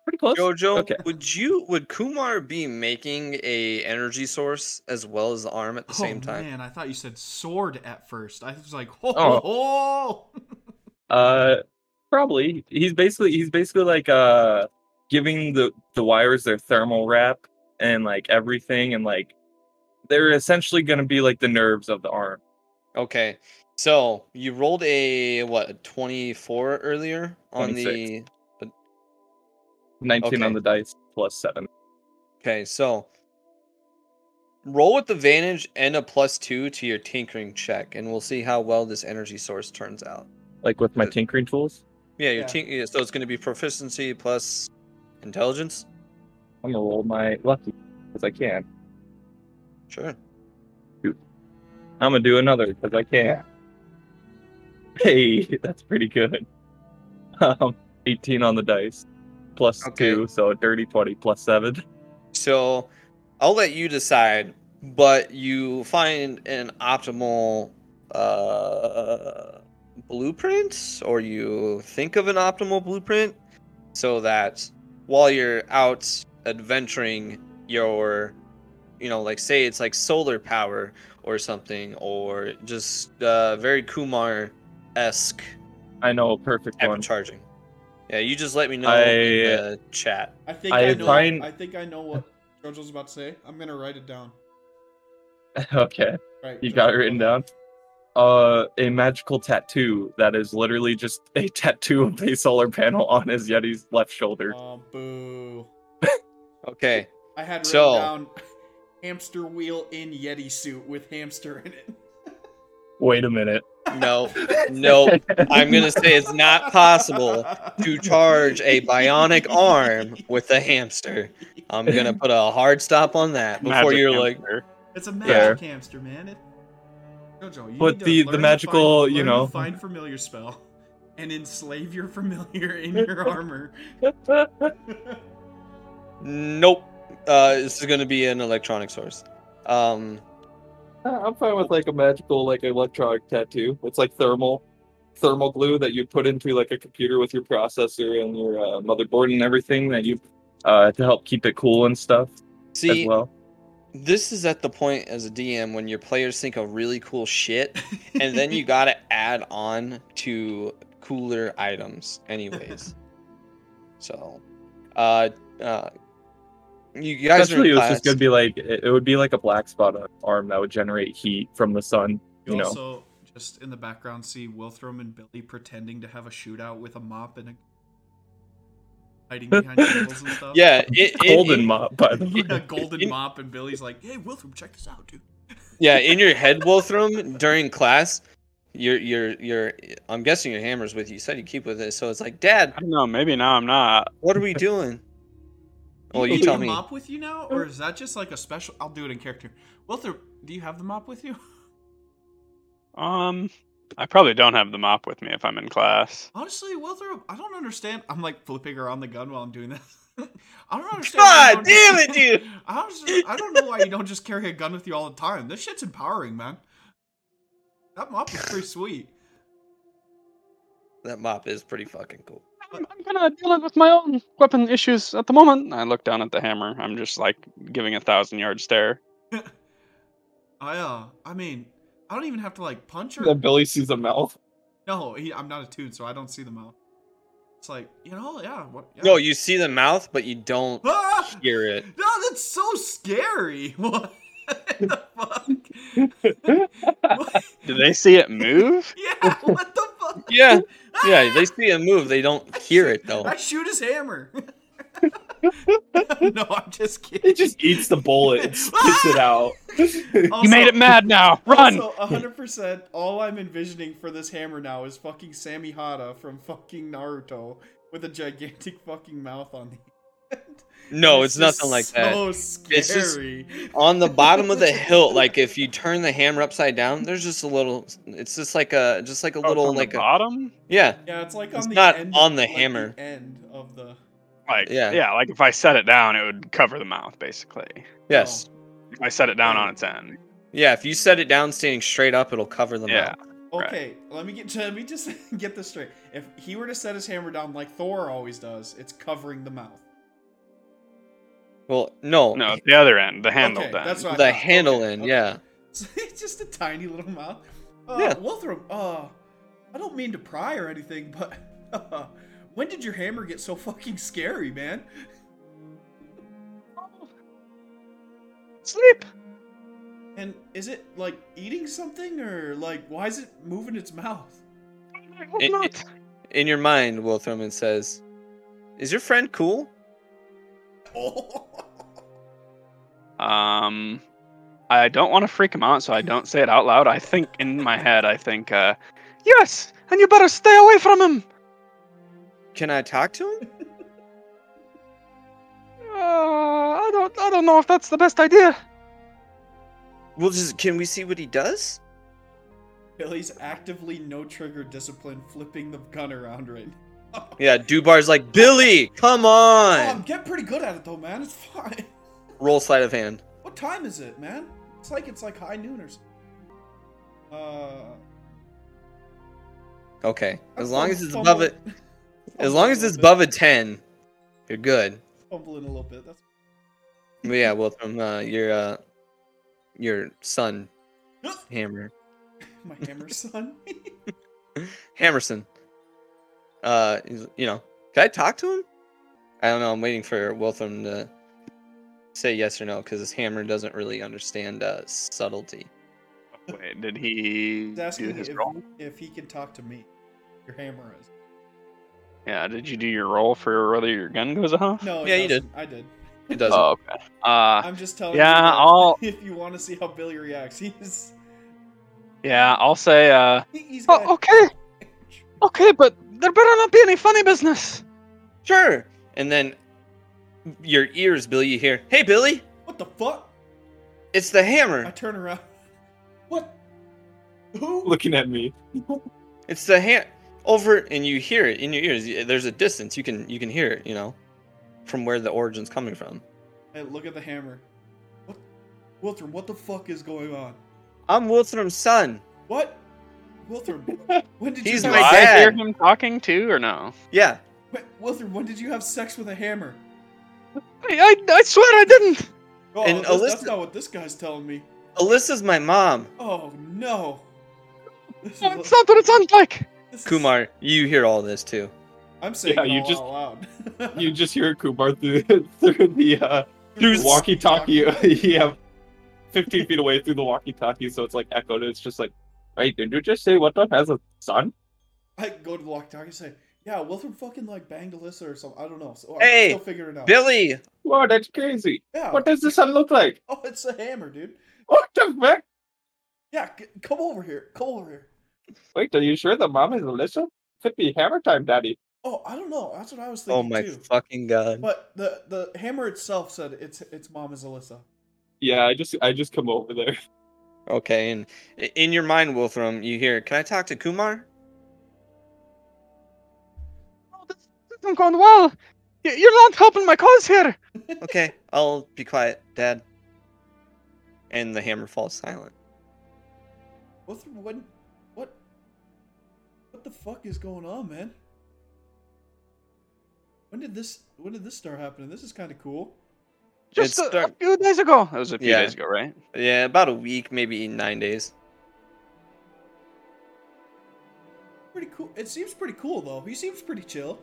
Pretty close. Jojo, okay. would you would Kumar be making a energy source as well as the arm at the oh, same time? Man, I thought you said sword at first. I was like, ho ho ho. Uh, probably. He's basically he's basically like uh giving the the wires their thermal wrap and like everything, and like they're essentially going to be like the nerves of the arm. Okay, so you rolled a, what, a twenty-four earlier on twenty-six. the... nineteen okay. on the dice, plus seven. Okay, so roll with advantage and a plus two to your tinkering check, and we'll see how well this energy source turns out. Like with my tinkering tools? Yeah, your yeah. Tink- so it's going to be proficiency plus intelligence? I'm going to roll my lucky, because I can. Sure. I'm gonna do another because I can't. Hey, that's pretty good. Um, eighteen on the dice, plus okay. two, so a dirty twenty plus seven. So, I'll let you decide, but you find an optimal uh, blueprint, or you think of an optimal blueprint, so that while you're out adventuring, your you know, like say it's like solar power or something, or just uh, very Kumar-esque. I know a perfect one. Charging. Yeah, you just let me know I, in the chat. I think I, I know. Find... I think I know what Jojo's about to say. I'm gonna write it down. Okay. Right, you Jojo, got it written down. Uh, a magical tattoo that is literally just a tattoo of a solar panel on his Yeti's left shoulder. Oh, boo. Okay. I had written so... down. Hamster wheel in Yeti suit with hamster in it. Wait a minute. No, no. I'm going to say it's not possible to charge a bionic arm with a hamster. I'm going to put a hard stop on that before magic you're hamster. Like... It's a magic yeah. hamster, man. It... Jojo, you but the, the magical, find, you know... Find familiar spell and enslave your familiar in your armor. Nope. Uh, this is going to be an electronic source. Um... I'm fine with like a magical, like electronic tattoo. It's like thermal, thermal glue that you put into like a computer with your processor and your uh, motherboard and everything that you, uh, to help keep it cool and stuff. See, as well. This is at the point as a D M when your players think of really cool shit, and then you gotta add on to cooler items, anyways. So, uh, uh. You guys Especially are it was just gonna be like it would be like a black spot on arm that would generate heat from the sun. You, you know. Also, just in the background, see Wilfrub and Billy pretending to have a shootout with a mop and a... hiding behind tables and stuff. Yeah, it, it, golden it, mop. By the way, yeah, golden it, mop, and Billy's like, "Hey, Wilfrub, check this out, dude." Yeah, in your head, Wilfrub, during class, you're you're you're. I'm guessing your hammer's with you. You said you keep with it, so it's like, Dad. I don't know. Maybe now I'm not. What are we doing? Well, you do tell you me. Mop with you now, or is that just like a special? I'll do it in character. Wilfrub, do you have the mop with you? Um, I probably don't have the mop with me if I'm in class. Honestly, Wilfrub, I don't understand. I'm like flipping around the gun while I'm doing this. I don't understand. God damn it, dude! I, just, I don't know why you don't just carry a gun with you all the time. This shit's empowering, man. That mop is pretty sweet. That mop is pretty fucking cool. I'm gonna deal with my own weapon issues at the moment. I look down at the hammer. I'm just like giving a thousand yard stare. I uh, I mean, I don't even have to like punch her. That Billy sees the mouth. No, he, I'm not attuned, so I don't see the mouth. It's like you know, yeah. What, yeah. No, you see the mouth, but you don't ah! hear it. No, that's so scary. What the fuck? What? Do they see it move? Yeah. What the fuck? Yeah. Yeah, they see a move. They don't hear it, though. I shoot his hammer. No, I'm just kidding. It just eats the bullet. It spits it out. Also, you made it mad now. Run! Also, one hundred percent, all I'm envisioning for this hammer now is fucking Sammy Hada from fucking Naruto with a gigantic fucking mouth on the end. No, it's, it's nothing like so that. So scary. It's just on the bottom of the hilt, like if you turn the hammer upside down, there's just a little. It's just like a, just like a oh, little, on like the bottom. A, yeah. Yeah, it's like it's on the not end on the of, hammer. Like the end of the. Like yeah. yeah, like if I set it down, it would cover the mouth basically. Yes. If I set it down right. on its end. Yeah, if you set it down standing straight up, it'll cover the yeah. mouth. Okay, right. let me get let me just get this straight. If he were to set his hammer down like Thor always does, it's covering the mouth. Well, no. No, the other end, the handle okay, end. That's what the handle okay, end, okay. yeah. So it's just a tiny little mouth. Uh, yeah. Wilfrub, uh, I don't mean to pry or anything, but uh, when did your hammer get so fucking scary, man? Sleep. And is it like eating something or like why is it moving its mouth? It, it, in your mind, Wilfrub says, "Is your friend cool?" Oh. Um, I don't want to freak him out, so I don't say it out loud. I think in my head, I think, uh, yes, and you better stay away from him. Can I talk to him? uh, I don't, I don't know if that's the best idea. We'll just, can we see what he does? Billy's actively no trigger discipline, flipping the gun around right now. Yeah, Dubar's like, Billy, come on! Oh, I'm getting pretty good at it, though, man. It's fine. Roll sleight of hand. What time is it, man? It's like it's like high noon or something. Uh... Okay. As long as it's above it... As long as it's above a ten, you're good. Fumbling a little bit. That's... But yeah, well, from uh, your, uh, your son, Hammer. My hammer son? Hammerson. Uh, you know, can I talk to him? I don't know. I'm waiting for Wiltham to say yes or no because his hammer doesn't really understand uh, subtlety. Wait, did he do his if, roll? If he can talk to me, your hammer is. Yeah, did you do your roll for whether your gun goes off? No, yeah, doesn't. You did. I did. It doesn't. Oh, okay. Uh, I'm just telling yeah, you. Yeah, I'll. If you want to see how Billy reacts, he's. Yeah, I'll say, uh... He's got oh, okay! Okay, but there better not be any funny business! Sure! And then, your ears, Billy, you hear, hey, Billy! What the fuck? It's the hammer! I turn around. What? Who? Looking at me. It's the hammer. Over, and you hear it in your ears. There's a distance. You can you can hear it, you know, from where the origin's coming from. Hey, look at the hammer. What? Wilfrub, what the fuck is going on? I'm Wilfrub's son. What? Wilfrub, when did He's you... He's my dad. I hear him talking too, or no? Yeah. Wait, Wilfrub, when did you have sex with a hammer? I, I, I swear I didn't. Oh, and that's, Alyssa, that's not what this guy's telling me. Alyssa's my mom. Oh, no. This no it's a... not what it sounds like. This Kumar, is... you hear all this too. I'm saying yeah, you all just, out loud. You just hear Kumar through, through the uh, through walkie-talkie. Yeah. fifteen feet away through the walkie-talkie, so it's like echoed. It's just like, right, did you just say what has a son? I go to the walkie-talkie and say, yeah, Wilfrub fucking like banged Alyssa or something. I don't know. So hey, I'm still figuring it out. Billy! Whoa, that's crazy. Yeah. What does the son look like? Oh, it's a hammer, dude. What the fuck? Yeah, c- come over here. Come over here. Wait, are you sure the mom is Alyssa? Could be hammer time, daddy. Oh, I don't know. That's what I was thinking. Oh my too. fucking god. But the, the hammer itself said its its mom is Alyssa. Yeah, I just I just come over there. Okay, and in your mind, Wilfrub, you hear, can I talk to Kumar? Oh, this isn't going well. You're not helping my cause here. Okay, I'll be quiet, Dad. And the hammer falls silent. What, what, what, what the fuck is going on, man? When did this, when did this start happening? This is kind of cool. Just a, start... a few days ago. That was a few yeah. days ago, right? Yeah, about a week, maybe nine days. Pretty cool. It seems pretty cool, though. He seems pretty chill.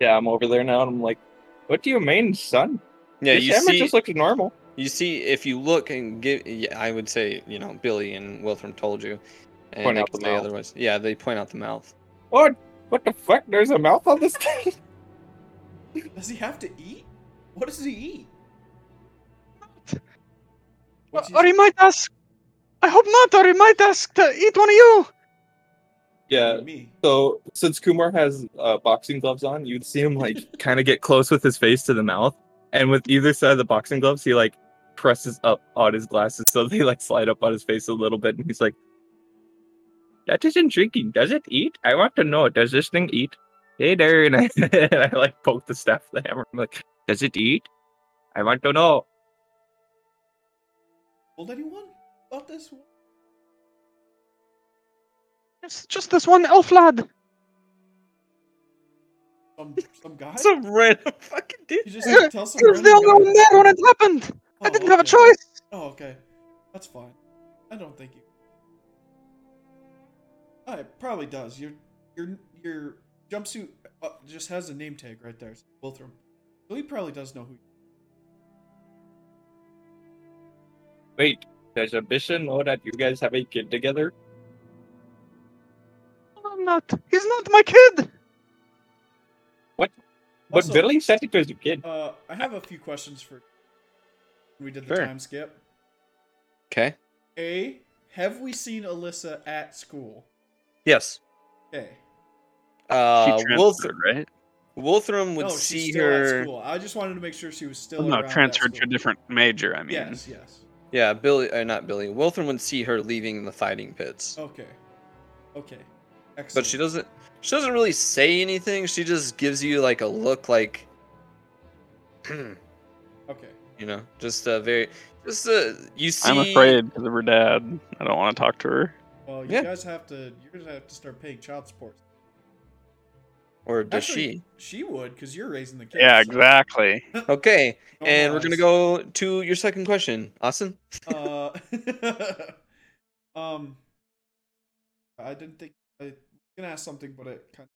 Yeah, I'm over there now, and I'm like, "What do you mean, son? Yeah, this you hammer see, just looks normal." You see, if you look and give, yeah, I would say, you know, Billy and Wilfrub told you, and point out the mouth. Otherwise, yeah, they point out the mouth. What? What the fuck? There's a mouth on this thing. Does he have to eat? What does he eat? Or, or he might ask. I hope not. Or he might ask to eat one of you. Yeah. So since Kumar has uh, boxing gloves on, you'd see him like kind of get close with his face to the mouth, and with either side of the boxing gloves, he like presses up on his glasses so they like slide up on his face a little bit, and he's like, "That isn't drinking. Does it eat? I want to know. Does this thing eat?" Hey there, and I, and I like poke the staff of the hammer. I'm like, does it eat? I want to know. Told anyone about this one? It's just this one elf lad. Some, some guy? Some random fucking dude. You just have to tell some random guy. He was the only one there when it happened. Oh, I didn't okay. have a choice. Oh, okay. That's fine. I don't think you... Oh, it probably does. Your your your jumpsuit uh, just has a name tag right there. Wilfrub. So he probably does know who. Wait, does Ambition know that you guys have a kid together? No, I'm not. He's not my kid. What? But also, Billy said it was your kid. Uh, I have a few questions for. We did the sure. time skip. Okay. A, have we seen Alyssa at school? Yes. Okay. Uh, she transferred, right? Wilfrub would no, see she's still her. At school. I just wanted to make sure she was still. No, transferred to a different major. I mean. Yes, yes. Yeah, Billy, uh, not Billy. Wilfrub would see her leaving the fighting pits. Okay, okay. Excellent. But she doesn't. She doesn't really say anything. She just gives you like a look, like. okay. You know, just a very, just a. You see. I'm afraid because of her dad. I don't want to talk to her. Well, you yeah. guys have to. You're gonna have to start paying child support. Or does Actually, she? She would, because you're raising the kids. Yeah, so. Exactly. Okay, oh, and we're going to go to your second question, Austin. uh, um, I didn't think... I was going to ask something, but it kind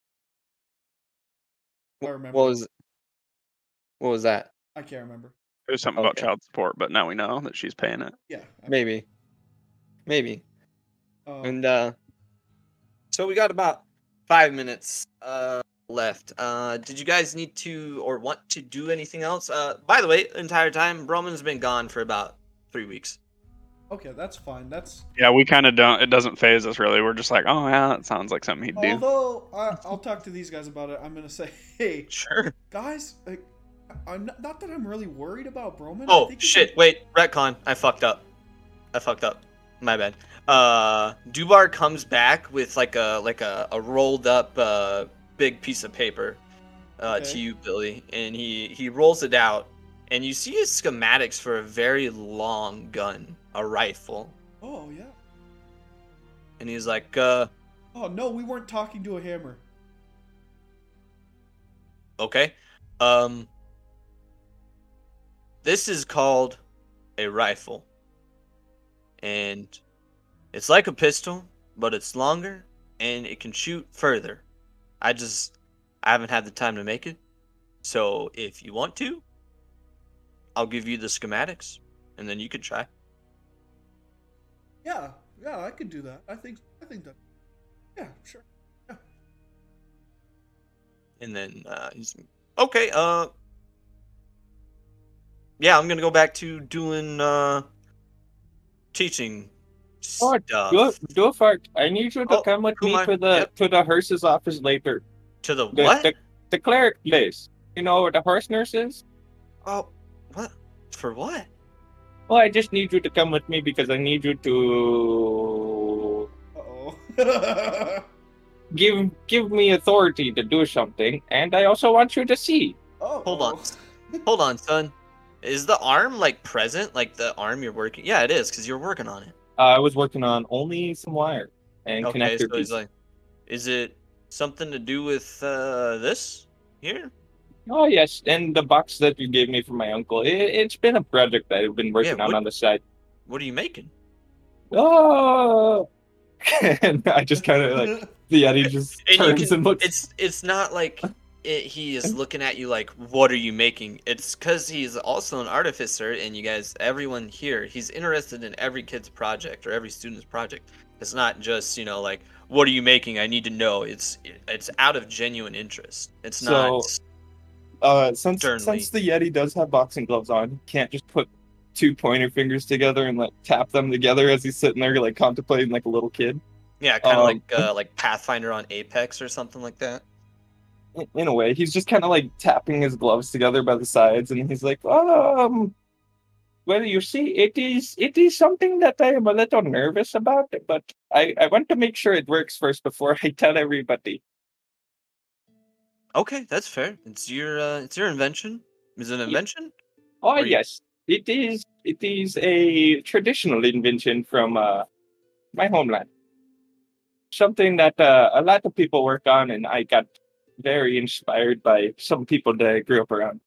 of... I remember. What was, what was that? I can't remember. It was something okay. about child support, but now we know that she's paying it. Yeah. I Maybe. Know. Maybe. Um, and uh, so we got about five minutes uh... left. Uh, did you guys need to or want to do anything else? Uh, by the way, the entire time, Broman's been gone for about three weeks. Okay, that's fine. That's yeah. We kind of don't. It doesn't phase us really. We're just like, oh yeah, that sounds like something he'd Although, do. Although I, I'll talk to these guys about it. I'm gonna say, hey, sure, guys. Like, I'm not, not that I'm really worried about Broman. Oh I think shit! Can... Wait, retcon. I fucked up. I fucked up. My bad. Uh, Dubar comes back with like a like a, a rolled up uh, big piece of paper uh, okay. to you, Billy, and he he rolls it out, and you see his schematics for a very long gun. A rifle. Oh, yeah. And he's like, uh... oh, no, we weren't talking to a hammer. Okay. Um... This is called a rifle. And it's like a pistol, but it's longer, and it can shoot further. I just... I haven't had the time to make it. So, if you want to, I'll give you the schematics, and then you can try. Yeah, yeah, I could do that. I think, I think that. Yeah, sure. Yeah. And then uh, he's okay. Uh, yeah, I'm gonna go back to doing uh, teaching oh, stuff. Do it, do it, Fark. I need you to oh, come with me I? to the yep. to the Hearst's office later. To the, the what? The, the cleric place. You know where the horse nurse is? Oh, what? For what? Well, I just need you to come with me because I need you to Uh-oh. give give me authority to do something, and I also want you to see. Oh, hold on, hold on, son. Is the arm like present? Like the arm you're working? Yeah, it is because you're working on it. Uh, I was working on only some wire and okay, connector. So he's like, is it something to do with uh, this here? Oh, yes, and the box that you gave me from my uncle. It, it's been a project that I've been working yeah, what, on on the side. What are you making? Oh! And I just kind of like, the Yeti just and turns can, and looks. It's, it's not like it, he is looking at you like, what are you making? It's because he's also an artificer, and you guys, everyone here, he's interested in every kid's project or every student's project. It's not just, you know, like, what are you making? I need to know. It's, it's out of genuine interest. It's so, not... Uh, since Sternly. since the Yeti does have boxing gloves on, he can't just put two pointer fingers together and like tap them together as he's sitting there like contemplating like a little kid. Yeah, kind of um, like uh, like Pathfinder on Apex or something like that. In a way, he's just kind of like tapping his gloves together by the sides, and he's like, um, well, you see, it is it is something that I am a little nervous about, but I I want to make sure it works first before I tell everybody. Okay, that's fair. It's your uh, it's your invention. Is it an invention? Oh you... yes, it is. It is a traditional invention from uh, my homeland. Something that uh, a lot of people work on, and I got very inspired by some people that I grew up around.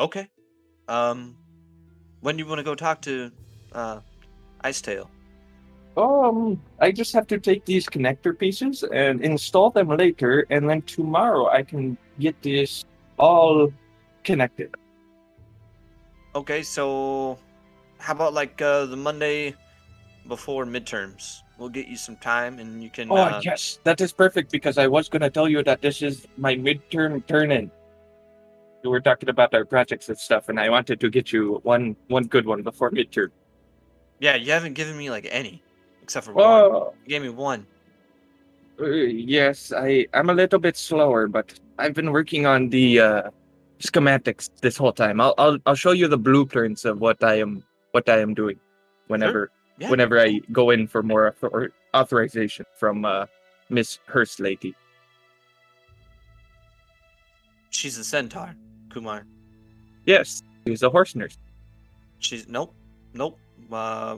Okay, um, when do you want to go talk to uh, Icetail? Um, I just have to take these connector pieces and install them later, and then tomorrow I can get this all connected. Okay, so how about like uh, the Monday before midterms? We'll get you some time, and you can. Oh uh, yes, that is perfect because I was gonna tell you that this is my midterm turn-in. We were talking about our projects and stuff, and I wanted to get you one one good one before midterm. Yeah, you haven't given me like any. Except for oh. one. You gave me one. Uh, yes, I, I'm a little bit slower, but I've been working on the uh, schematics this whole time. I'll, I'll I'll show you the blueprints of what I am what I am doing whenever sure. yeah. whenever I go in for more author- authorization from uh, Miss Hearst Lady. She's a centaur, Kumar. Yes, she's a horse nurse. She's nope, nope. Uh,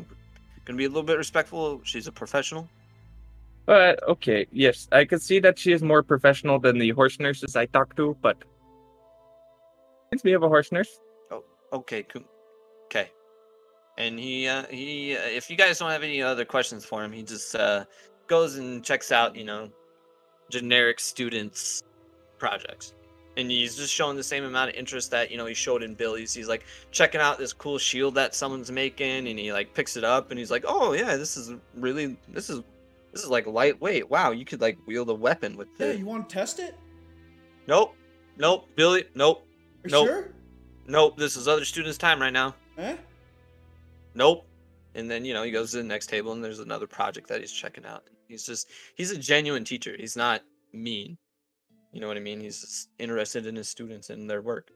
Gonna be a little bit respectful. She's a professional. Uh, okay, yes. I can see that she is more professional than the horse nurses I talk to, but... Since we have a horse nurse. Oh, okay. Okay. And he, uh, he, uh, if you guys don't have any other questions for him, he just, uh, goes and checks out, you know, generic students' projects. And he's just showing the same amount of interest that, you know, he showed in Billy's. He's, like, checking out this cool shield that someone's making, and he, like, picks it up, and he's like, oh, yeah, this is really, this is, this is, like, lightweight. Wow, you could, like, wield a weapon with this. Yeah, you want to test it? Nope. Nope. Billy, nope. Are you nope. sure? Nope. This is other students' time right now. Eh? nope. And then, you know, he goes to the next table and there's another project that he's checking out. He's just, he's a genuine teacher. He's not mean. You know what I mean? He's just interested in his students and their work.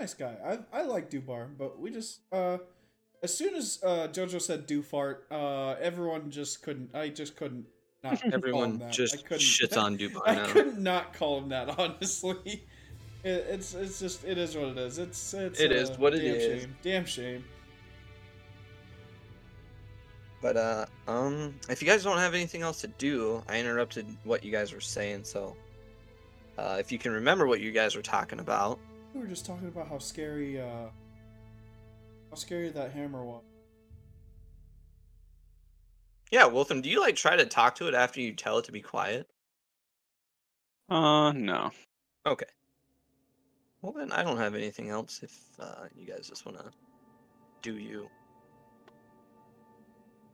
Nice guy. I I like Dubar, but we just, uh, as soon as uh, JoJo said do fart, uh, everyone just couldn't, I just couldn't not everyone call him just that. shits on Dubar I now. couldn't not call him that, honestly. It, it's it's just, it is what it is. It's, it's it uh, is what it damn is. Shame. Damn shame. But, uh, um, if you guys don't have anything else to do, I interrupted what you guys were saying, so, uh, if you can remember what you guys were talking about. We were just talking about how scary, uh, how scary that hammer was. Yeah, Wiltham, do you, like, try to talk to it after you tell it to be quiet? Uh, no. Okay. Well, then I don't have anything else if, uh, you guys just want to do you.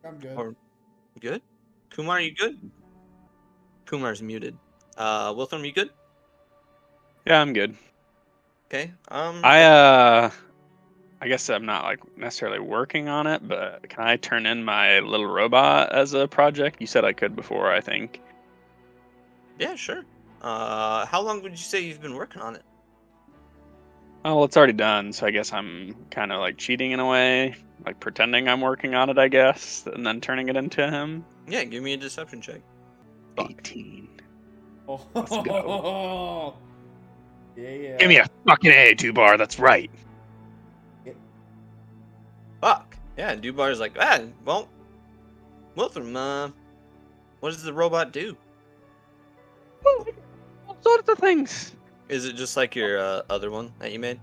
I'm good. Or, good? Kumar, you good? Kumar's muted. Uh, Wiltham, you good? Yeah, I'm good. Okay. Um. I uh, I guess I'm not like necessarily working on it, but can I turn in my little robot as a project? You said I could before, I think. Yeah, sure. Uh, how long would you say you've been working on it? Oh, well, it's already done, so I guess I'm kind of like cheating in a way. Like pretending I'm working on it, I guess, and then turning it into him. Yeah, give me a deception check. eighteen. Oh. Let's go. Yeah, yeah. Give me a fucking A, Dubar, that's right. Yeah. Fuck. Yeah, Dubar's like, ah, well, Wiltham, uh, what does the robot do? Well, all sorts of things. Is it just like your uh, other one that you made?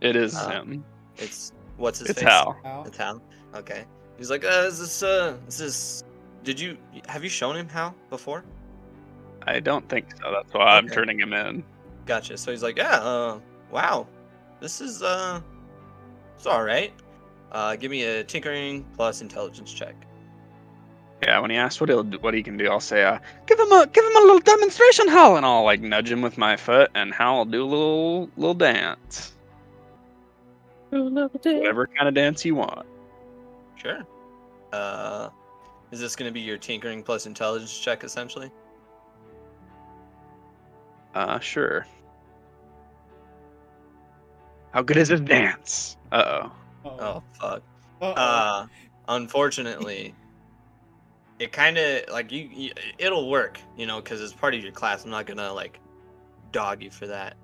It is uh, him. It's... What's his it's face? Hal. Hal. It's Hal. Okay. He's like, uh, is this, uh, is this, did you, have you shown him Hal before? I don't think so. That's why okay. I'm turning him in. Gotcha. So he's like, yeah, uh, wow. This is, uh, it's all right. Uh, give me a tinkering plus intelligence check. Yeah, when he asks what he'll, what he can do, I'll say, uh, give him a, give him a little demonstration, Hal, and I'll, like, nudge him with my foot, and Hal will do a little, little dance. Whatever kind of dance you want. Sure. Uh, is this going to be your tinkering plus intelligence check, essentially? Uh, sure. How good is this dance? Uh-oh. Uh-oh. Oh, fuck. Uh-oh. Uh, unfortunately, it kind of, like, you, you, it'll work, you know, because it's part of your class. I'm not going to, like, dog you for that.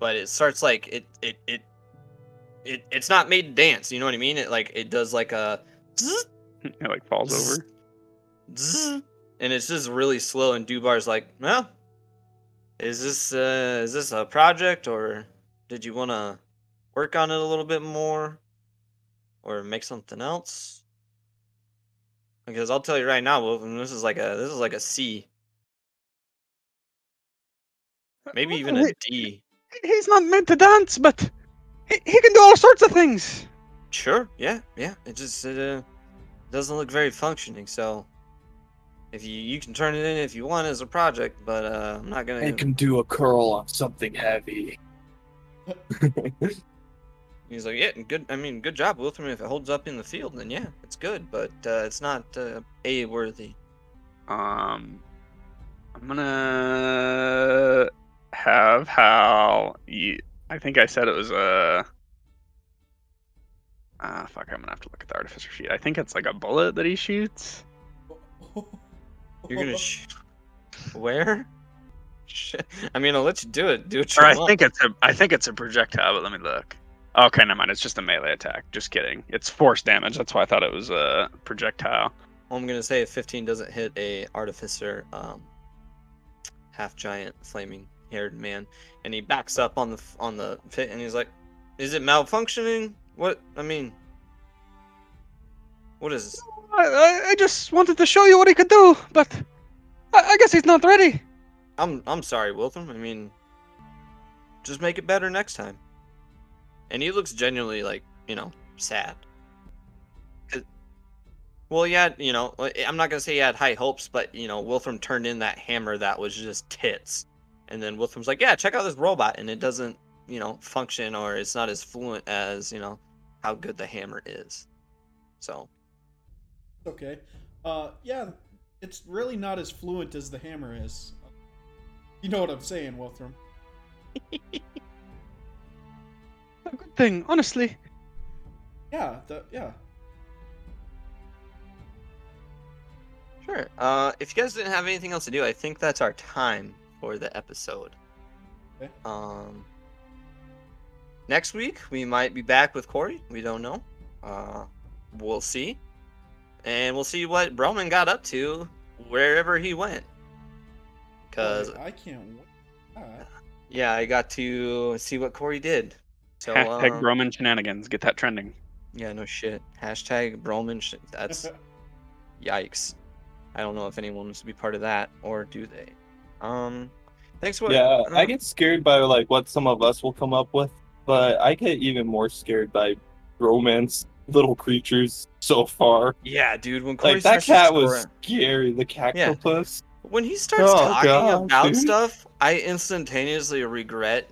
But it starts, like, it, it, it, It it's not made to dance, you know what I mean? It like it does like a, zzz, it like falls zzz, over, zzz, and it's just really slow. And Dubar's like, well, is this uh, is this a project, or did you want to work on it a little bit more, or make something else? Because I'll tell you right now, Wolf, this is like a this is like a C, maybe even a D. He's not meant to dance, but. He can do all sorts of things. Sure, yeah, yeah. It just it, uh, doesn't look very functioning. So, if you you can turn it in if you want as a project, but uh, I'm not gonna. He can do a curl on something heavy. He's like, yeah, good. I mean, good job, Wiltham. If it holds up in the field, then yeah, it's good. But uh, it's not uh, A worthy. Um, I'm gonna have Hal. You... I think I said it was a... Ah, fuck, I'm gonna have to look at the artificer sheet. I think it's like a bullet that he shoots. You're gonna shoot... Where? Shit. I mean, I'll let you do it. Do it. Or I think it's a, I think it's a projectile, but let me look. Okay, never mind. It's just a melee attack. Just kidding. It's force damage. That's why I thought it was a projectile. Well, I'm gonna say if fifteen doesn't hit a artificer, um, half-giant flaming... haired man, and he backs up on the on the pit, and he's like, "Is it malfunctioning? What I mean, what is this?" I I just wanted to show you what he could do, but I, I guess he's not ready. I'm I'm sorry, Wiltham. I mean, just make it better next time. And he looks genuinely like you know sad. Well, yeah, you know, I'm not gonna say he had high hopes, but you know, Wiltham turned in that hammer that was just tits. And then Wiltham's like, yeah, check out this robot. And it doesn't, you know, function or it's not as fluent as, you know, how good the hammer is. So. Okay. Uh, yeah, it's really not as fluent as the hammer is. You know what I'm saying, Wilfrub. A good thing, honestly. Yeah, the, yeah. Sure. Uh, if you guys didn't have anything else to do, I think that's our time for the episode. Okay. Um. Next week, we might be back with Corey. We don't know. Uh, we'll see. And we'll see what Broman got up to wherever he went. Because I can't wait. Right. Yeah, I got to see what Corey did. So, hashtag um, Broman shenanigans. Get that trending. Yeah, no shit. Hashtag Broman sh- That's... yikes. I don't know if anyone wants to be part of that, or do they? Um, thanks for... Yeah, I get scared by, like, what some of us will come up with. But I get even more scared by romance little creatures so far. Yeah, dude. When Corey like, that cat was around. Scary. The cactopus. Yeah. When he starts oh, talking God, about dude. Stuff, I instantaneously regret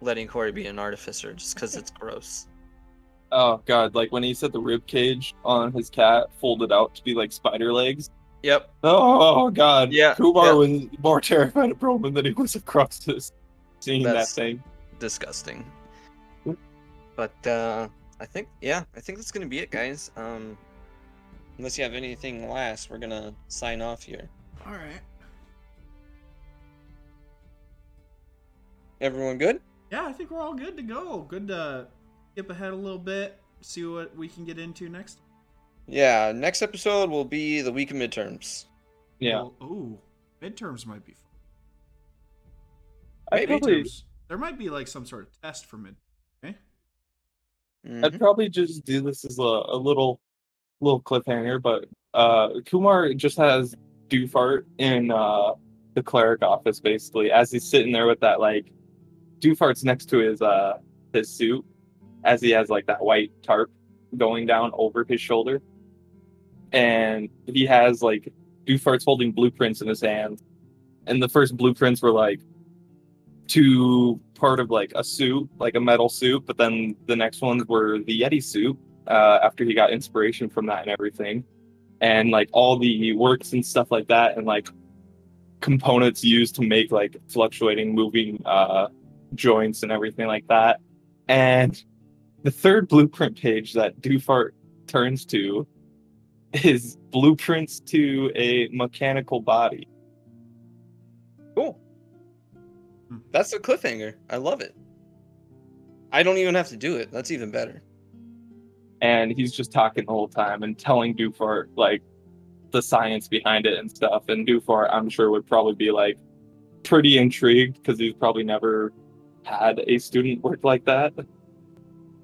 letting Corey be an artificer just because it's gross. Oh, God. Like when he said the rib cage on his cat folded out to be like spider legs. Yep. Oh, oh God. Yeah. Kumar yeah. was more terrified of Broman than he was of Cruxus seeing That's that thing. Disgusting. But uh, I think, yeah, I think that's going to be it, guys. Um, unless you have anything last, we're going to sign off here. All right. Everyone good? Yeah, I think we're all good to go. Good to skip ahead a little bit, see what we can get into next. Yeah, next episode will be the week of midterms. Yeah. Well, ooh, midterms might be fun. I probably... There might be like some sort of test for midterms. Mm-hmm. I'd probably just do this as a, a little little cliffhanger, but uh, Kumar just has Doofart in uh, the cleric office, basically, as he's sitting there with that, like, Doofart's next to his uh, his suit, as he has, like, that white tarp going down over his shoulder. And he has, like, Doofart's holding blueprints in his hand, and the first blueprints were, like, to part of like a suit, like a metal suit, but then the next ones were the Yeti suit uh, after he got inspiration from that and everything. And like all the works and stuff like that and like components used to make like fluctuating moving uh, joints and everything like that. And the third blueprint page that Doofart turns to is blueprints to a mechanical body. Cool. That's a cliffhanger. I love it. I don't even have to do it. That's even better. And he's just talking the whole time and telling Doofart, like, the science behind it and stuff. And Doofart, I'm sure, would probably be, like, pretty intrigued because he's probably never had a student work like that.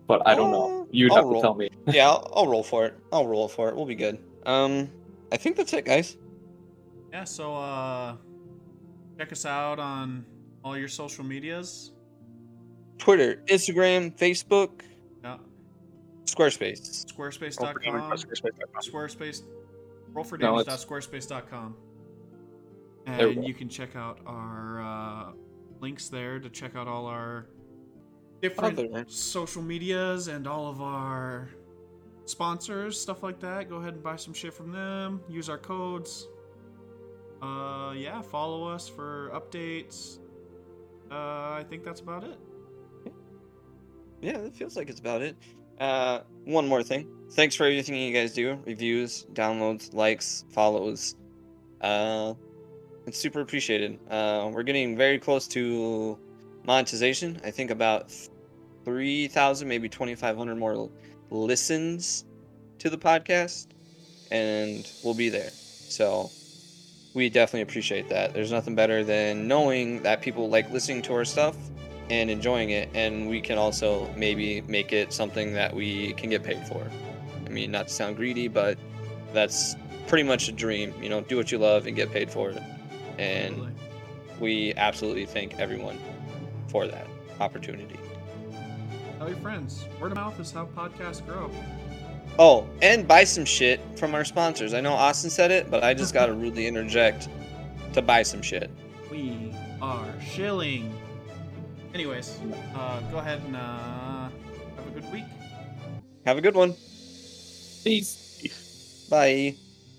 But I don't uh, know. You'd I'll have roll. to tell me. Yeah, I'll, I'll roll for it. I'll roll for it. We'll be good. Um, I think that's it, guys. Yeah, so, uh, check us out on... all your social medias? Twitter, Instagram, Facebook. Yeah. Squarespace. Squarespace dot com. Squarespace dot com. Squarespace. roll for damage dot squarespace dot com. And you can check out our uh, links there to check out all our different Other. social medias and all of our sponsors, stuff like that. Go ahead and buy some shit from them. Use our codes. Uh, yeah, follow us for updates. Uh, I think that's about it. Yeah, it feels like it's about it. Uh, one more thing. Thanks for everything you guys do. Reviews, downloads, likes, follows. Uh, it's super appreciated. Uh, we're getting very close to monetization. I think about three thousand, maybe twenty-five hundred more listens to the podcast. And we'll be there. So... we definitely appreciate that. There's nothing better than knowing that people like listening to our stuff and enjoying it, and we can also maybe make it something that we can get paid for. I mean, not to sound greedy, but that's pretty much a dream. You know, do what you love and get paid for it. And we absolutely thank everyone for that opportunity. Tell your friends. Word of mouth is how podcasts grow. Oh, and buy some shit from our sponsors. I know Austin said it, but I just got to rudely interject to buy some shit. We are shilling. Anyways, uh, go ahead and uh, have a good week. Have a good one. Peace. Bye.